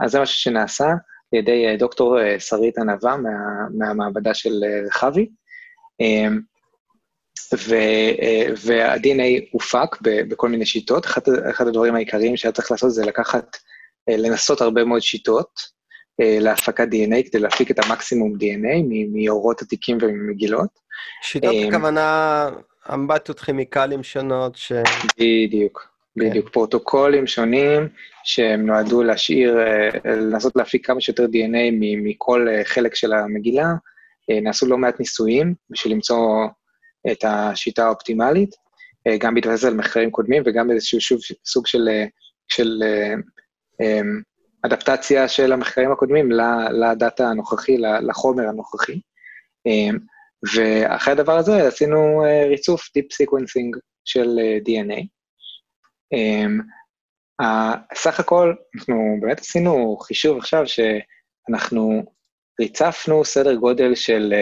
אז זה משהו שנעשה על ידי דוקטור סרית אנווה, מה, מהמעבדה של רחבי, וה-די אן איי הופק בכל מיני שיטות. אחד, אחד הדברים העיקריים שהיה צריך לעשות זה לקחת, לנסות הרבה מאוד שיטות להפקת די אן איי, כדי להפיק את המקסימום די אן איי מאורות עתיקים וממגילות. שיטות הכוונה... אמבטיות כימיקלים שונות ש... בדיוק, בדיוק, פרוטוקולים שונים שהם נועדו להשאיר, לנסות להפיק כמה שיותר די אן איי מכל חלק של המגילה. נעשו לא מעט ניסויים בשביל למצוא את השיטה האופטימלית, גם בהתבסס על מחקרים קודמים וגם באיזשהו סוג של, של אדפטציה של המחקרים הקודמים לדאטה הנוכחי, לחומר הנוכחי. ואחרי הדבר הזה עשינו ריצוף דיפ סיקוונסינג של די אן איי. סך הכל, אנחנו באמת עשינו חישוב עכשיו שאנחנו ריצפנו סדר גודל של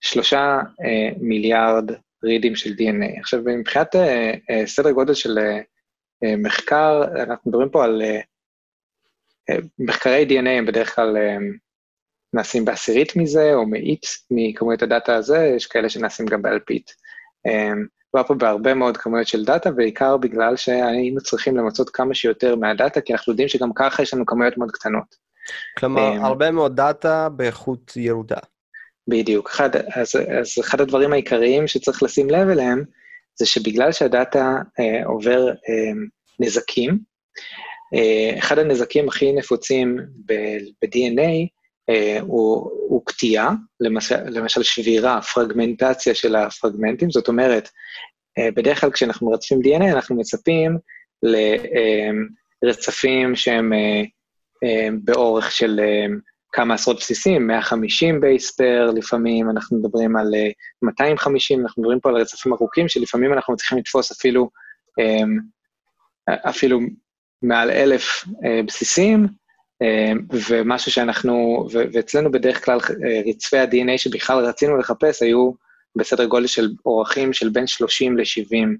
שלושה מיליארד רידים של די אן איי. עכשיו, מבחינת סדר גודל של מחקר, אנחנו מדברים פה על מחקרי די אן איי, הם בדרך כלל... נעשים בעשירית מזה, או מאית מכמויות הדאטה הזה, יש כאלה שנעשים גם באלפית. רואה פה בהרבה מאוד כמויות של דאטה, בעיקר בגלל שהיינו צריכים למצות כמה שיותר מהדאטה, כי אנחנו יודעים שגם ככה יש לנו כמויות מאוד קטנות. כלומר, הרבה מאוד דאטה באיכות ירודה. בדיוק. אחד, אז, אז אחד הדברים העיקריים שצריך לשים לב אליהם, זה שבגלל שהדאטה אה, עובר אה, נזקים, אה, אחד הנזקים הכי נפוצים ב-די אן איי, הוא, הוא קטיעה, למשל, למשל שבירה, פרגמנטציה של הפרגמנטים. זאת אומרת, בדרך כלל כשאנחנו מרצפים די אן איי, אנחנו מצפים לרצפים שהם באורך של כמה עשרות בסיסים, מאה וחמישים בייס פר, לפעמים אנחנו מדברים על מאתיים וחמישים, אנחנו מדברים פה על רצפים ארוכים, שלפעמים אנחנו צריכים לתפוס אפילו, אפילו מעל אלף בסיסים, ומשהו שאנחנו, ואצלנו בדרך כלל רצפי ה-די אן איי שבכלל רצינו לחפש, היו בסדר גודל של אורכים של בין שלושים לשבעים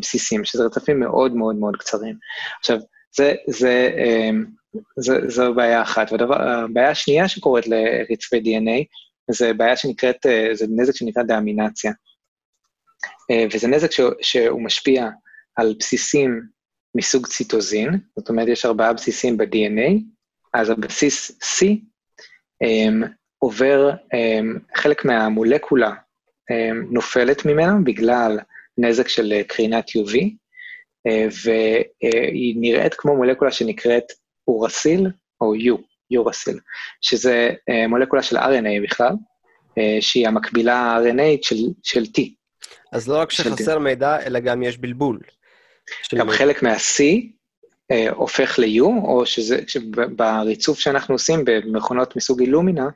בסיסים, שזה רצפים מאוד מאוד מאוד קצרים. עכשיו, זה, זה, זה, זה בעיה אחת. והבעיה השנייה שקורית לרצפי די אן איי, זה בעיה שנקראת, זה נזק שנקרא דאמינציה. וזה נזק שהוא משפיע על בסיסים מסוג ציטוזין, זאת אומרת, יש ארבעה בסיסים ב-די אן איי, אז הבסיס C um, עובר, um, חלק מהמולקולה um, נופלת ממנה, בגלל נזק של קרינת יו וי, uh, והיא נראית כמו מולקולה שנקראת אורסיל, או U, יורסיל, שזה uh, מולקולה של אר אן איי בכלל, uh, שהיא המקבילה אר אן איי של, של T. אז לא רק שחסר מידע, אלא גם יש בלבול. גם חלק מה-C אה, הופך ל-U, או שזה, שבריצוף שאנחנו עושים במכונות מסוג אילומינה,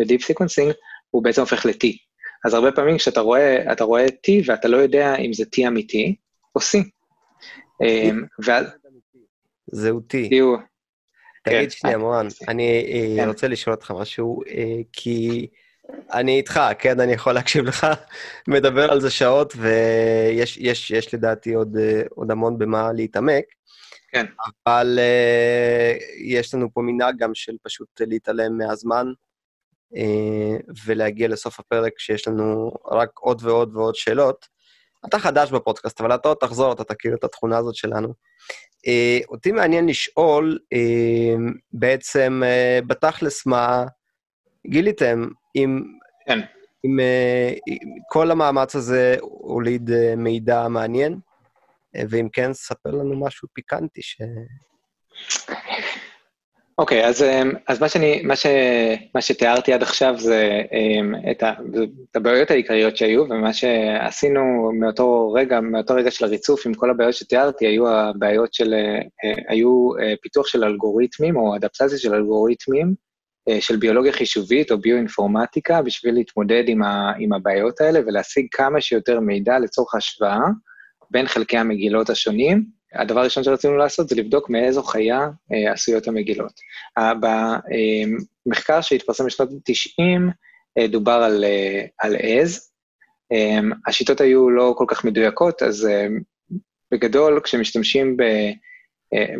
בדיפ סיקוונסינג, הוא בעצם הופך ל-T. אז הרבה פעמים כשאתה רואה, אתה רואה T, ואתה לא יודע אם זה T אמיתי, או C. אה, ואז... זהו T. זהו. תגיד שנייה, מורן, אני רוצה לשאול אותך משהו, כי... אני איתך, כן, אני יכול להקשיב לך, מדבר על זה שעות, ויש יש, יש לדעתי עוד, עוד המון במה להתעמק, כן. אבל uh, יש לנו פה מנהג גם של פשוט להתעלם מהזמן, uh, ולהגיע לסוף הפרק שיש לנו רק עוד ועוד ועוד שאלות. אתה חדש בפודקאסט, אבל אתה עוד תחזור, אתה תכיר את התכונה הזאת שלנו. Uh, אותי מעניין לשאול, uh, בעצם uh, בתכלס מה גיליתם, אם, כן. אם, אם כל המאמץ הזה הוליד מידע מעניין, ואם כן, ספר לנו משהו פיקנטי ש... אוקיי, okay, אז, אז מה, שאני, מה, ש, מה שתיארתי עד עכשיו זה את, ה, את הבעיות העיקריות שהיו, ומה שעשינו מאותו רגע, מאותו רגע של הריצוף עם כל הבעיות שתיארתי, היו, הבעיות של, היו פיתוח של אלגוריתמים או אדפטציה של אלגוריתמים, של ביולוגיה חישובית או ביואינפורמטיקה, בשביל להתמודד עם, ה, עם הבעיות האלה, ולהשיג כמה שיותר מידע לצורך השוואה בין חלקי המגילות השונים. הדבר הראשון שרצינו לעשות זה לבדוק מאיזו חיה אה, עשויות המגילות. במחקר שהתפרסם בשנות ה-תשעים, אה, דובר על, אה, על עז. אה, השיטות היו לא כל כך מדויקות, אז אה, בגדול, כשמשתמשים ב...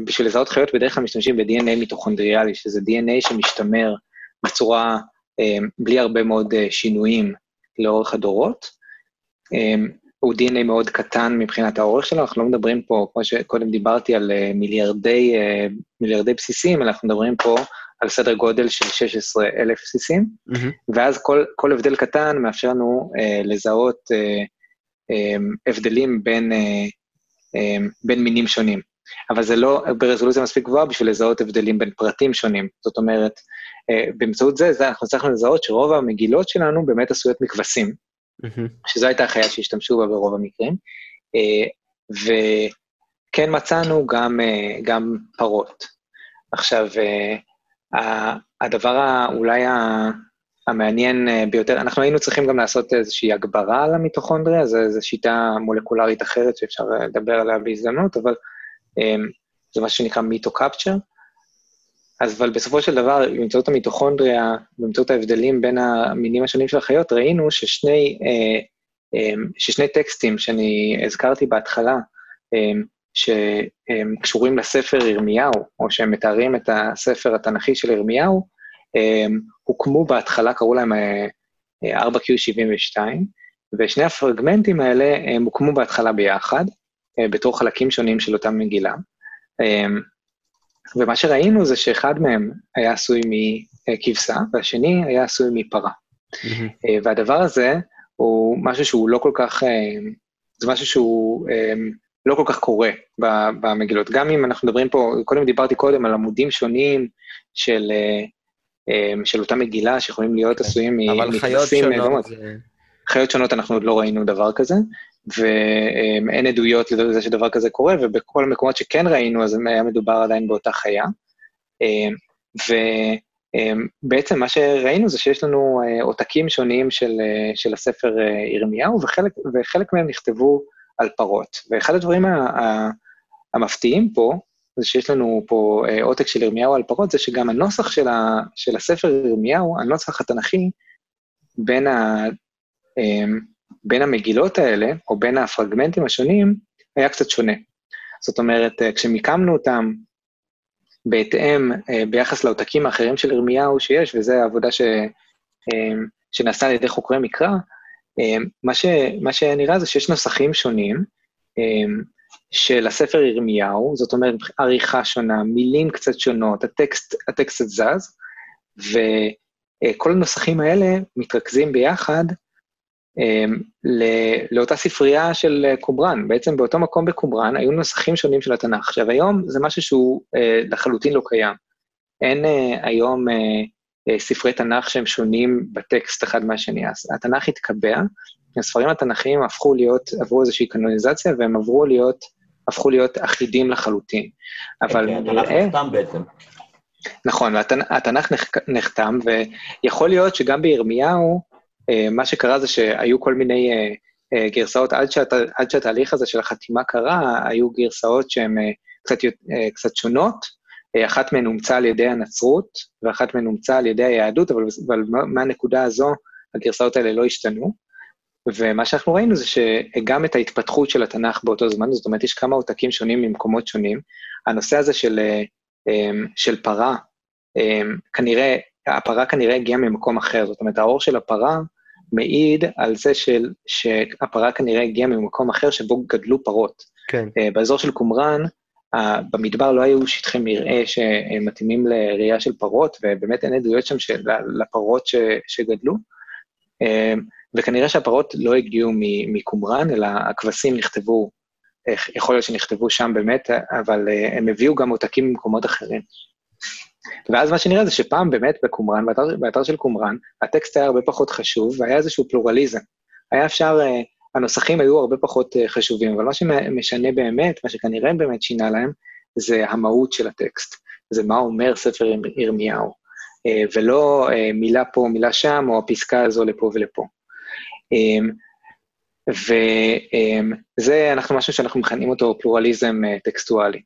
בשביל לזהות חיות, בדרך כלל משתמשים ב-די אן איי מיטוכונדריאלי, שזה די אן איי שמשתמר בצורה, בלי הרבה מאוד שינויים לאורך הדורות. הוא די אן איי מאוד קטן מבחינת האורך שלו, אנחנו לא מדברים פה, כמו שקודם דיברתי על מיליארדי, מיליארדי בסיסים, אנחנו מדברים פה על סדר גודל של שישה עשר אלף בסיסים, ואז כל, כל הבדל קטן מאפשר לנו לזהות הבדלים בין, בין מינים שונים. אבל זה לא ברזולוציה מספיק גבוהה בשביל לזהות הבדלים בין פרטים שונים. זאת אומרת, באמצעות זה, זה אנחנו צריכים לזהות שרוב המגילות שלנו באמת עשויות מכבשים, שזו הייתה החיה שהשתמשו בה ברוב המקרים, וכן מצאנו גם, גם פרות. עכשיו, הדבר אולי המעניין ביותר, אנחנו היינו צריכים גם לעשות איזושהי הגברה על המיטוכונדריה, זו, זו שיטה מולקולרית אחרת שאפשר לדבר עליה בהזדמנות, אבל זה מה שנקרא מיטוקפצ'ר, אז אבל בסופו של דבר, באמצעות המיטוכונדריה, באמצעות ההבדלים בין המינים השונים של החיות, ראינו ששני, ששני טקסטים שאני הזכרתי בהתחלה, שהם קשורים לספר ירמיהו, או שהם מתארים את הספר התנ"כי של ירמיהו, הוקמו בהתחלה, קראו להם ארבע קיו שבעים ושתיים, ושני הפרגמנטים האלה הם הוקמו בהתחלה ביחד, בתור חלקים שונים של אותם מגילה. ומה שראינו זה שאחד מהם היה עשוי מכבשה, והשני היה עשוי מפרה. והדבר הזה הוא משהו שהוא לא כל כך, זה משהו שהוא לא כל כך קורה במגילות. גם אם אנחנו מדברים פה, קודם דיברתי קודם על עמודים שונים של, של אותה מגילה שיכולים להיות עשויים מכבשים. אבל חיות שונות. חיות שונות אנחנו עוד לא ראינו דבר כזה. ואין עדויות לזה שדבר כזה קורה, ובכל המקומות שכן ראינו, אז היה מדובר עדיין באותה חיה. ובעצם מה שראינו זה שיש לנו עותקים שונים של, של הספר ירמיהו, וחלק, וחלק מהם נכתבו על פרות. ואחד הדברים המפתיעים פה, זה שיש לנו פה עותק של ירמיהו על פרות, זה שגם הנוסח של, ה, של הספר ירמיהו, הנוסח התנכי, בין ה... בין המגילות האלה, או בין הפרגמנטים השונים, היה קצת שונה. זאת אומרת, כשמיקמנו אותם בהתאם, ביחס לעותקים האחרים של ירמיהו שיש, וזו העבודה ש, שנעשה על ידי חוקרי מקרא, מה ש, מה שנראה זה שיש נוסחים שונים של הספר ירמיהו, זאת אומרת, עריכה שונה, מילים קצת שונות, הטקסט, הטקסט זז, וכל הנוסחים האלה מתרכזים ביחד, לאותה ספרייה של קוברן, בעצם באותו מקום בקוברן היו נוסחים שונים של התנ"ך, עכשיו היום זה משהו שהוא לחלוטין לא קיים, אין היום ספרי תנ"ך שהם שונים בטקסט אחד מהשני, התנ"ך התקבע, הספרים התנ"כיים הפכו להיות, עברו איזושהי קנוניזציה והם עברו להיות, הפכו להיות אחידים לחלוטין, אבל התנ"ך נחתם בעצם. נכון, התנ"ך נחתם, ויכול להיות שגם בירמיהו, מה שקרה זה שהיו כל מיני גרסאות, עד, שהת, עד שהתהליך הזה של החתימה קרה, היו גרסאות שהן קצת, קצת שונות, אחת מהן הומצאה על ידי הנצרות, ואחת מהן הומצאה על ידי היהדות, אבל, אבל מהנקודה הזו, הגרסאות האלה לא השתנו, ומה שאנחנו ראינו זה שגם את ההתפתחות של התנ"ך באותו זמן, זאת אומרת, יש כמה עותקים שונים ממקומות שונים, הנושא הזה של, של פרה, כנראה, הפרה כנראה הגיעה ממקום אחר, זאת אומרת, האור של הפרה מעיד על זה של, שהפרה כנראה הגיעה ממקום אחר שבו גדלו פרות. כן. באזור של קומראן, במדבר לא היו שטחי מרעה שמתאימים לראייה של פרות, ובאמת אין עדויות שם של, לפרות ש, שגדלו, וכנראה שהפרות לא הגיעו מקומראן, אלא הכבשים נכתבו, יכול להיות שנכתבו שם באמת, אבל הם הביאו גם עותקים ממקומות אחרים. ואז מה שנראה זה שפעם באמת בקומראן, באתר, באתר של קומראן, הטקסט היה הרבה פחות חשוב, והיה איזשהו פלורליזם. היה אפשר, הנוסחים היו הרבה פחות חשובים, אבל מה שמשנה באמת, מה שכנראה באמת שינה להם, זה המהות של הטקסט. זה מה אומר ספר ירמיהו. ולא מילה פה, מילה שם, או הפסקה הזו לפה ולפה. וזה אנחנו משהו שאנחנו מכנים אותו פלורליזם טקסטואלי,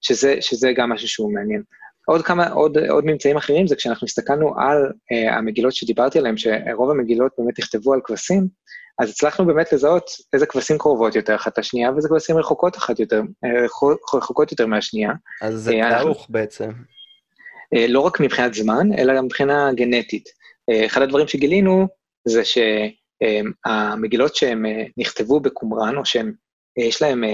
שזה, שזה גם משהו שהוא מעניין. עוד כמה, עוד, עוד ממצאים אחרים זה כשאנחנו הסתכלנו על המגילות שדיברתי עליהם, שרוב המגילות באמת הכתבו על כבשים, אז הצלחנו באמת לזהות איזה כבשים קרובות יותר אחת השנייה, ואיזה כבשים רחוקות אחת יותר, רחוקות יותר מהשנייה. אז זה תערוך בעצם. לא רק מבחינת זמן, אלא גם מבחינה גנטית. אחד הדברים שגילינו זה שהמגילות שהם נכתבו בקומראן, או שהם, יש להם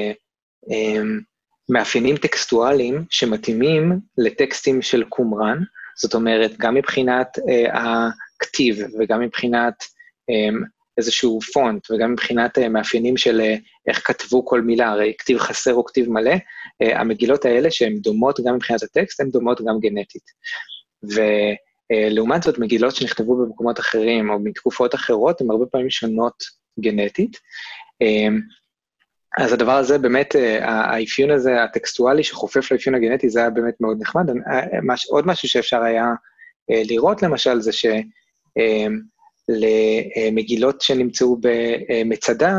מאפיינים טקסטואליים שמתאימים לטקסטים של קומראן, זאת אומרת, גם מבחינת הכתיב, וגם מבחינת איזשהו פונט, וגם מבחינת מאפיינים של איך כתבו כל מילה, הרי כתיב חסר או כתיב מלא, המגילות האלה שהן דומות גם מבחינת הטקסט, הן דומות גם גנטית. ולעומת זאת, מגילות שנכתבו במקומות אחרים, או בתקופות אחרות, הן הרבה פעמים שונות גנטית. אז הדבר הזה באמת, האפיון הזה הטקסטואלי שחופף לאפיון הגנטי, זה היה באמת מאוד נחמד. עוד משהו שאפשר היה לראות למשל, זה ש... למגילות שנמצאו במצדה,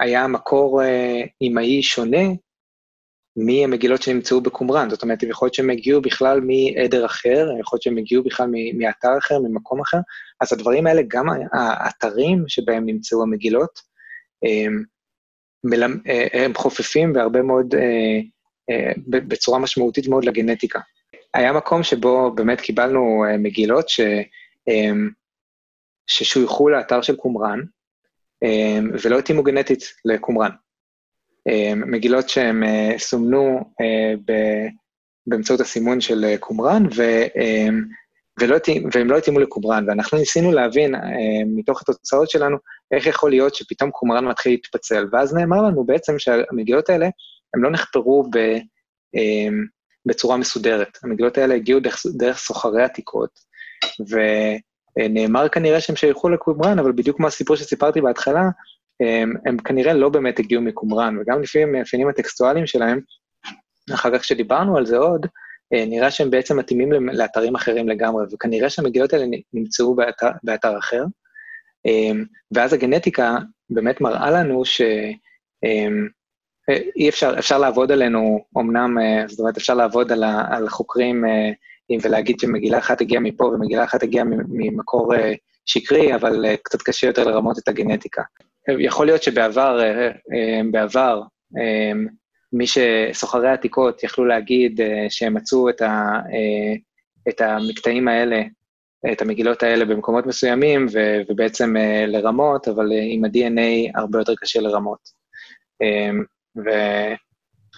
היה מקור אימאי שונה מהמגילות שנמצאו בקומראן, זאת אומרת, יכול להיות שהם הגיעו בכלל מעדר אחר, יכול להיות שהם הגיעו בכלל מאתר אחר, ממקום אחר, אז הדברים האלה, גם האתרים שבהם נמצאו המגילות, הם חופפים והרבה מאוד, בצורה משמעותית מאוד לגנטיקה. היה מקום שבו באמת קיבלנו מגילות ש... ששויכו לאתר של קומראן, ולא התאימו גנטית לקומראן. מגילות שהם סומנו באמצעות הסימון של קומראן, והם לא התאימו לקומראן, ואנחנו ניסינו להבין מתוך התוצאות שלנו, איך יכול להיות שפתאום קומראן מתחיל להתפצל, ואז נאמר לנו בעצם שהמגילות האלה, הם לא נחפרו בצורה מסודרת. המגילות האלה הגיעו דרך סוחרי עתיקות, ונאמר כנראה שהם שייכו לקומראן, אבל בדיוק כמו הסיפור שסיפרתי בהתחלה, הם, הם כנראה לא באמת הגיעו מקומראן, וגם לפי המאפיינים הטקסטואליים שלהם, אחר כך שדיברנו על זה עוד, נראה שהם בעצם מתאימים לאתרים אחרים לגמרי, וכנראה שהמגילות האלה נמצאו באתר, באתר אחר, ואז הגנטיקה באמת מראה לנו ש... אי אפשר, אפשר לעבוד עלינו, אמנם, זאת אומרת, אפשר לעבוד על, על חוקרים... ולהגיד שמגילה אחת הגיעה מפה ומגילה אחת הגיעה ממקור שקרי, אבל קצת קשה יותר לרמות את הגנטיקה. יכול להיות שבעבר, בעבר, מי שסוחרי העתיקות יכלו להגיד שהם מצאו את, ה, את המקטעים האלה, את המגילות האלה במקומות מסוימים, ובעצם לרמות, אבל עם ה-די אן איי הרבה יותר קשה לרמות. ו...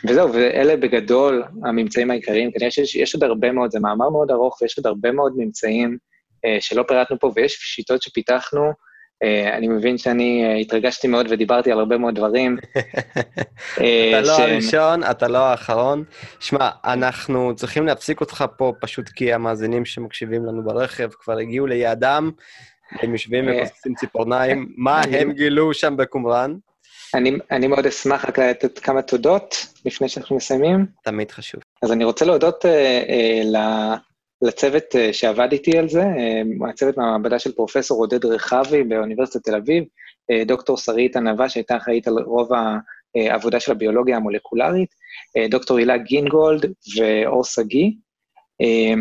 וזהו, ואלה בגדול הממצאים העיקריים, כנראה שיש עוד הרבה מאוד, זה מאמר מאוד ארוך, ויש עוד הרבה מאוד ממצאים שלא פירטנו פה, ויש שיטות שפיתחנו, אני מבין שאני התרגשתי מאוד ודיברתי על הרבה מאוד דברים. אתה לא הראשון, אתה לא האחרון. שמע, אנחנו צריכים להפסיק אותך פה, פשוט כי המאזינים שמקשיבים לנו ברכב כבר הגיעו ליעדם, הם יושבים ומכוססים ציפורניים, מה הם גילו שם בקומראן? אני, אני מאוד אשמח רק לתת כמה תודות לפני שאנחנו מסיימים. תמיד חשוב. אז אני רוצה להודות אה, אה, לצוות אה, שעבד איתי על זה, אה, הצוות מהמעבדה של פרופסור עודד רחבי באוניברסיטת תל אביב, אה, דוקטור סרית אנווה שהייתה אחראית על רוב העבודה של הביולוגיה המולקולרית, אה, דוקטור אילה גינגולד ואור סגי, אה,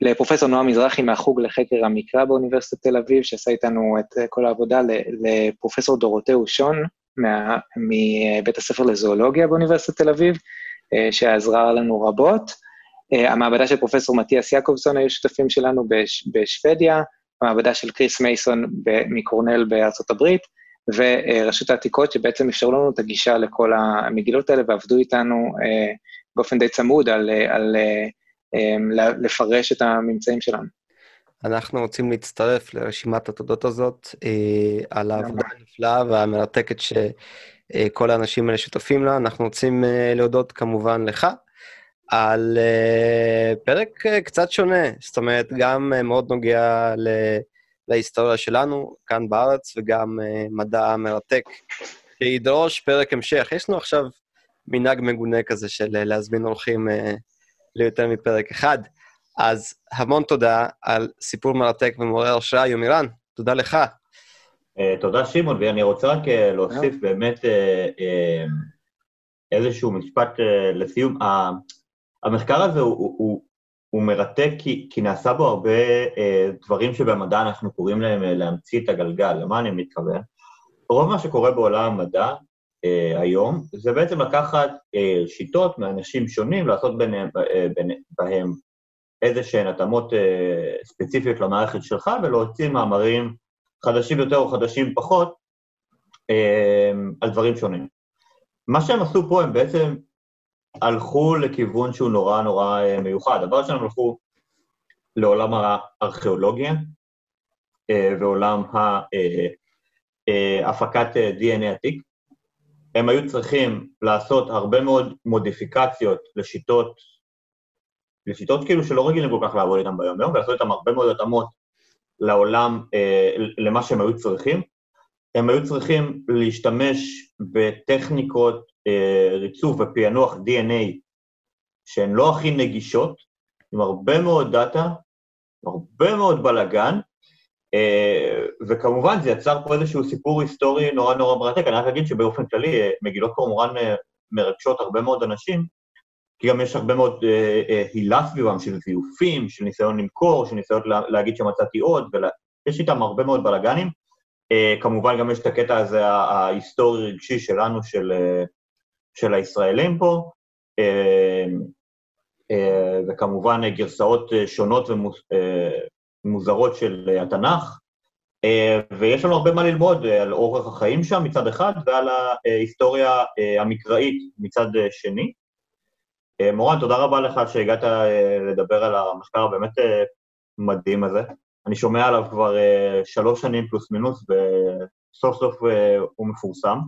לפרופסור נועם מזרחי מהחוג לחקר המקרא באוניברסיטת תל אביב, שעשה איתנו את כל העבודה, לפרופסור דורותי אושון, מה, מבית הספר לזואולוגיה באוניברסיטת תל אביב, שעזרה לנו רבות. המעבדה של פרופסור מתיאס יעקובסון היו שותפים שלנו בש, בשוודיה, המעבדה של קריס מייסון מקורנל בארצות הברית, ורשות העתיקות שבעצם אפשרו לנו את הגישה לכל המגילות האלה, ועבדו איתנו באופן די צמוד על... על לפרש את הממצאים שלנו. אנחנו רוצים להצטרף לרשימת התודות הזאת, על העבודה הנפלאה והמרתקת שכל האנשים האלה שותפים לה, אנחנו רוצים להודות כמובן לך, על פרק קצת שונה, זאת אומרת, גם מאוד נוגע להיסטוריה שלנו, כאן בארץ, וגם מדע מרתק, שידרוש פרק המשך. יש לנו עכשיו מנהג מגונה כזה של להזמין אורחים ליותר מפרק אחד, אז המון תודה על סיפור מרתק ומעורר השראה, יומירן, תודה לך. תודה שמעון, ואני רוצה רק להוסיף באמת איזשהו משפט לסיום. המחקר הזה הוא מרתק כי נעשה בו הרבה דברים שבמדע אנחנו קוראים להם להמציא את הגלגל, למה אני מתכוון? רוב מה שקורה בעולם המדע היום, זה בעצם לקחת שיטות מאנשים שונים, לעשות בהם איזה שהן התאמות ספציפיות למערכת שלך, ולהוציא מאמרים חדשים יותר או חדשים פחות, על דברים שונים. מה שהם עשו פה, הם בעצם הלכו לכיוון שהוא נורא נורא מיוחד. דבר שהם הלכו לעולם הארכיאולוגיה, ועולם הפקת די אן איי עתיק. הם היו צריכים לעשות הרבה מאוד מודיפיקציות לשיטות, לשיטות כאילו שלא רגילים כל כך לעבוד איתם ביום יום, ולעשות איתם הרבה מאוד התאמות לעולם, אה, למה שהם היו צריכים. הם היו צריכים להשתמש בטכניקות אה, ריצוף ופענוח די אן איי, שהן לא הכי נגישות, עם הרבה מאוד דאטה, הרבה מאוד בלגן, וכמובן זה יצר פה איזשהו סיפור היסטורי נורא נורא מרתק. אני רק אגיד שבאופן כללי מגילות קורמורן מרגשות הרבה מאוד אנשים, כי גם יש הרבה מאוד הילה סביבם של זיופים, של ניסיון למכור, של ניסיון להגיד שמצאתי עוד, ויש איתם הרבה מאוד בלגנים. כמובן גם יש את הקטע הזה ההיסטורי רגשי שלנו, של הישראלים פה, וכמובן גרסאות שונות ומוספות, מוזרות של התנ"ך, ויש לנו הרבה מה ללמוד על אורח החיים שם מצד אחד, ועל ההיסטוריה המקראית מצד שני. מורן, תודה רבה לך שהגעת לדבר על המחקר הבאמת מדהים הזה. אני שומע עליו כבר שלוש שנים פלוס מינוס, וסוף סוף הוא מפורסם.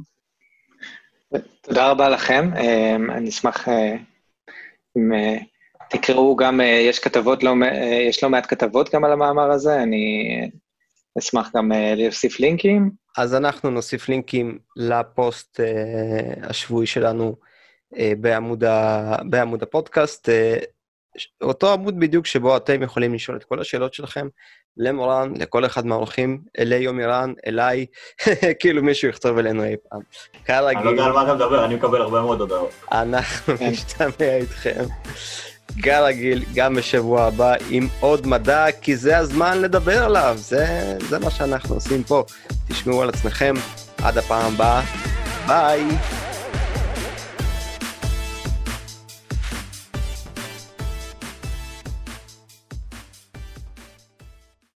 תודה רבה לכם, אני אשמח עם... תקראו גם, יש כתבות, לא, יש לא מעט כתבות גם על המאמר הזה, אני אשמח גם להוסיף לינקים. אז אנחנו נוסיף לינקים לפוסט השבועי שלנו בעמוד, בעמוד הפודקאסט, אותו עמוד בדיוק שבו אתם יכולים לשאול את כל השאלות שלכם, למורן, לכל אחד מהאורחים, אלי יומירן, אליי, כאילו מישהו יכתוב אלינו אי פעם. אני לא יודע על מה אתה מדבר, אני מקבל הרבה מאוד הודעות. אנחנו משתמע איתכם. כרגיל, גם בשבוע הבא עם עוד מדע, כי זה הזמן לדבר עליו, זה, זה מה שאנחנו עושים פה. תשמעו על עצמכם, עד הפעם הבאה, ביי.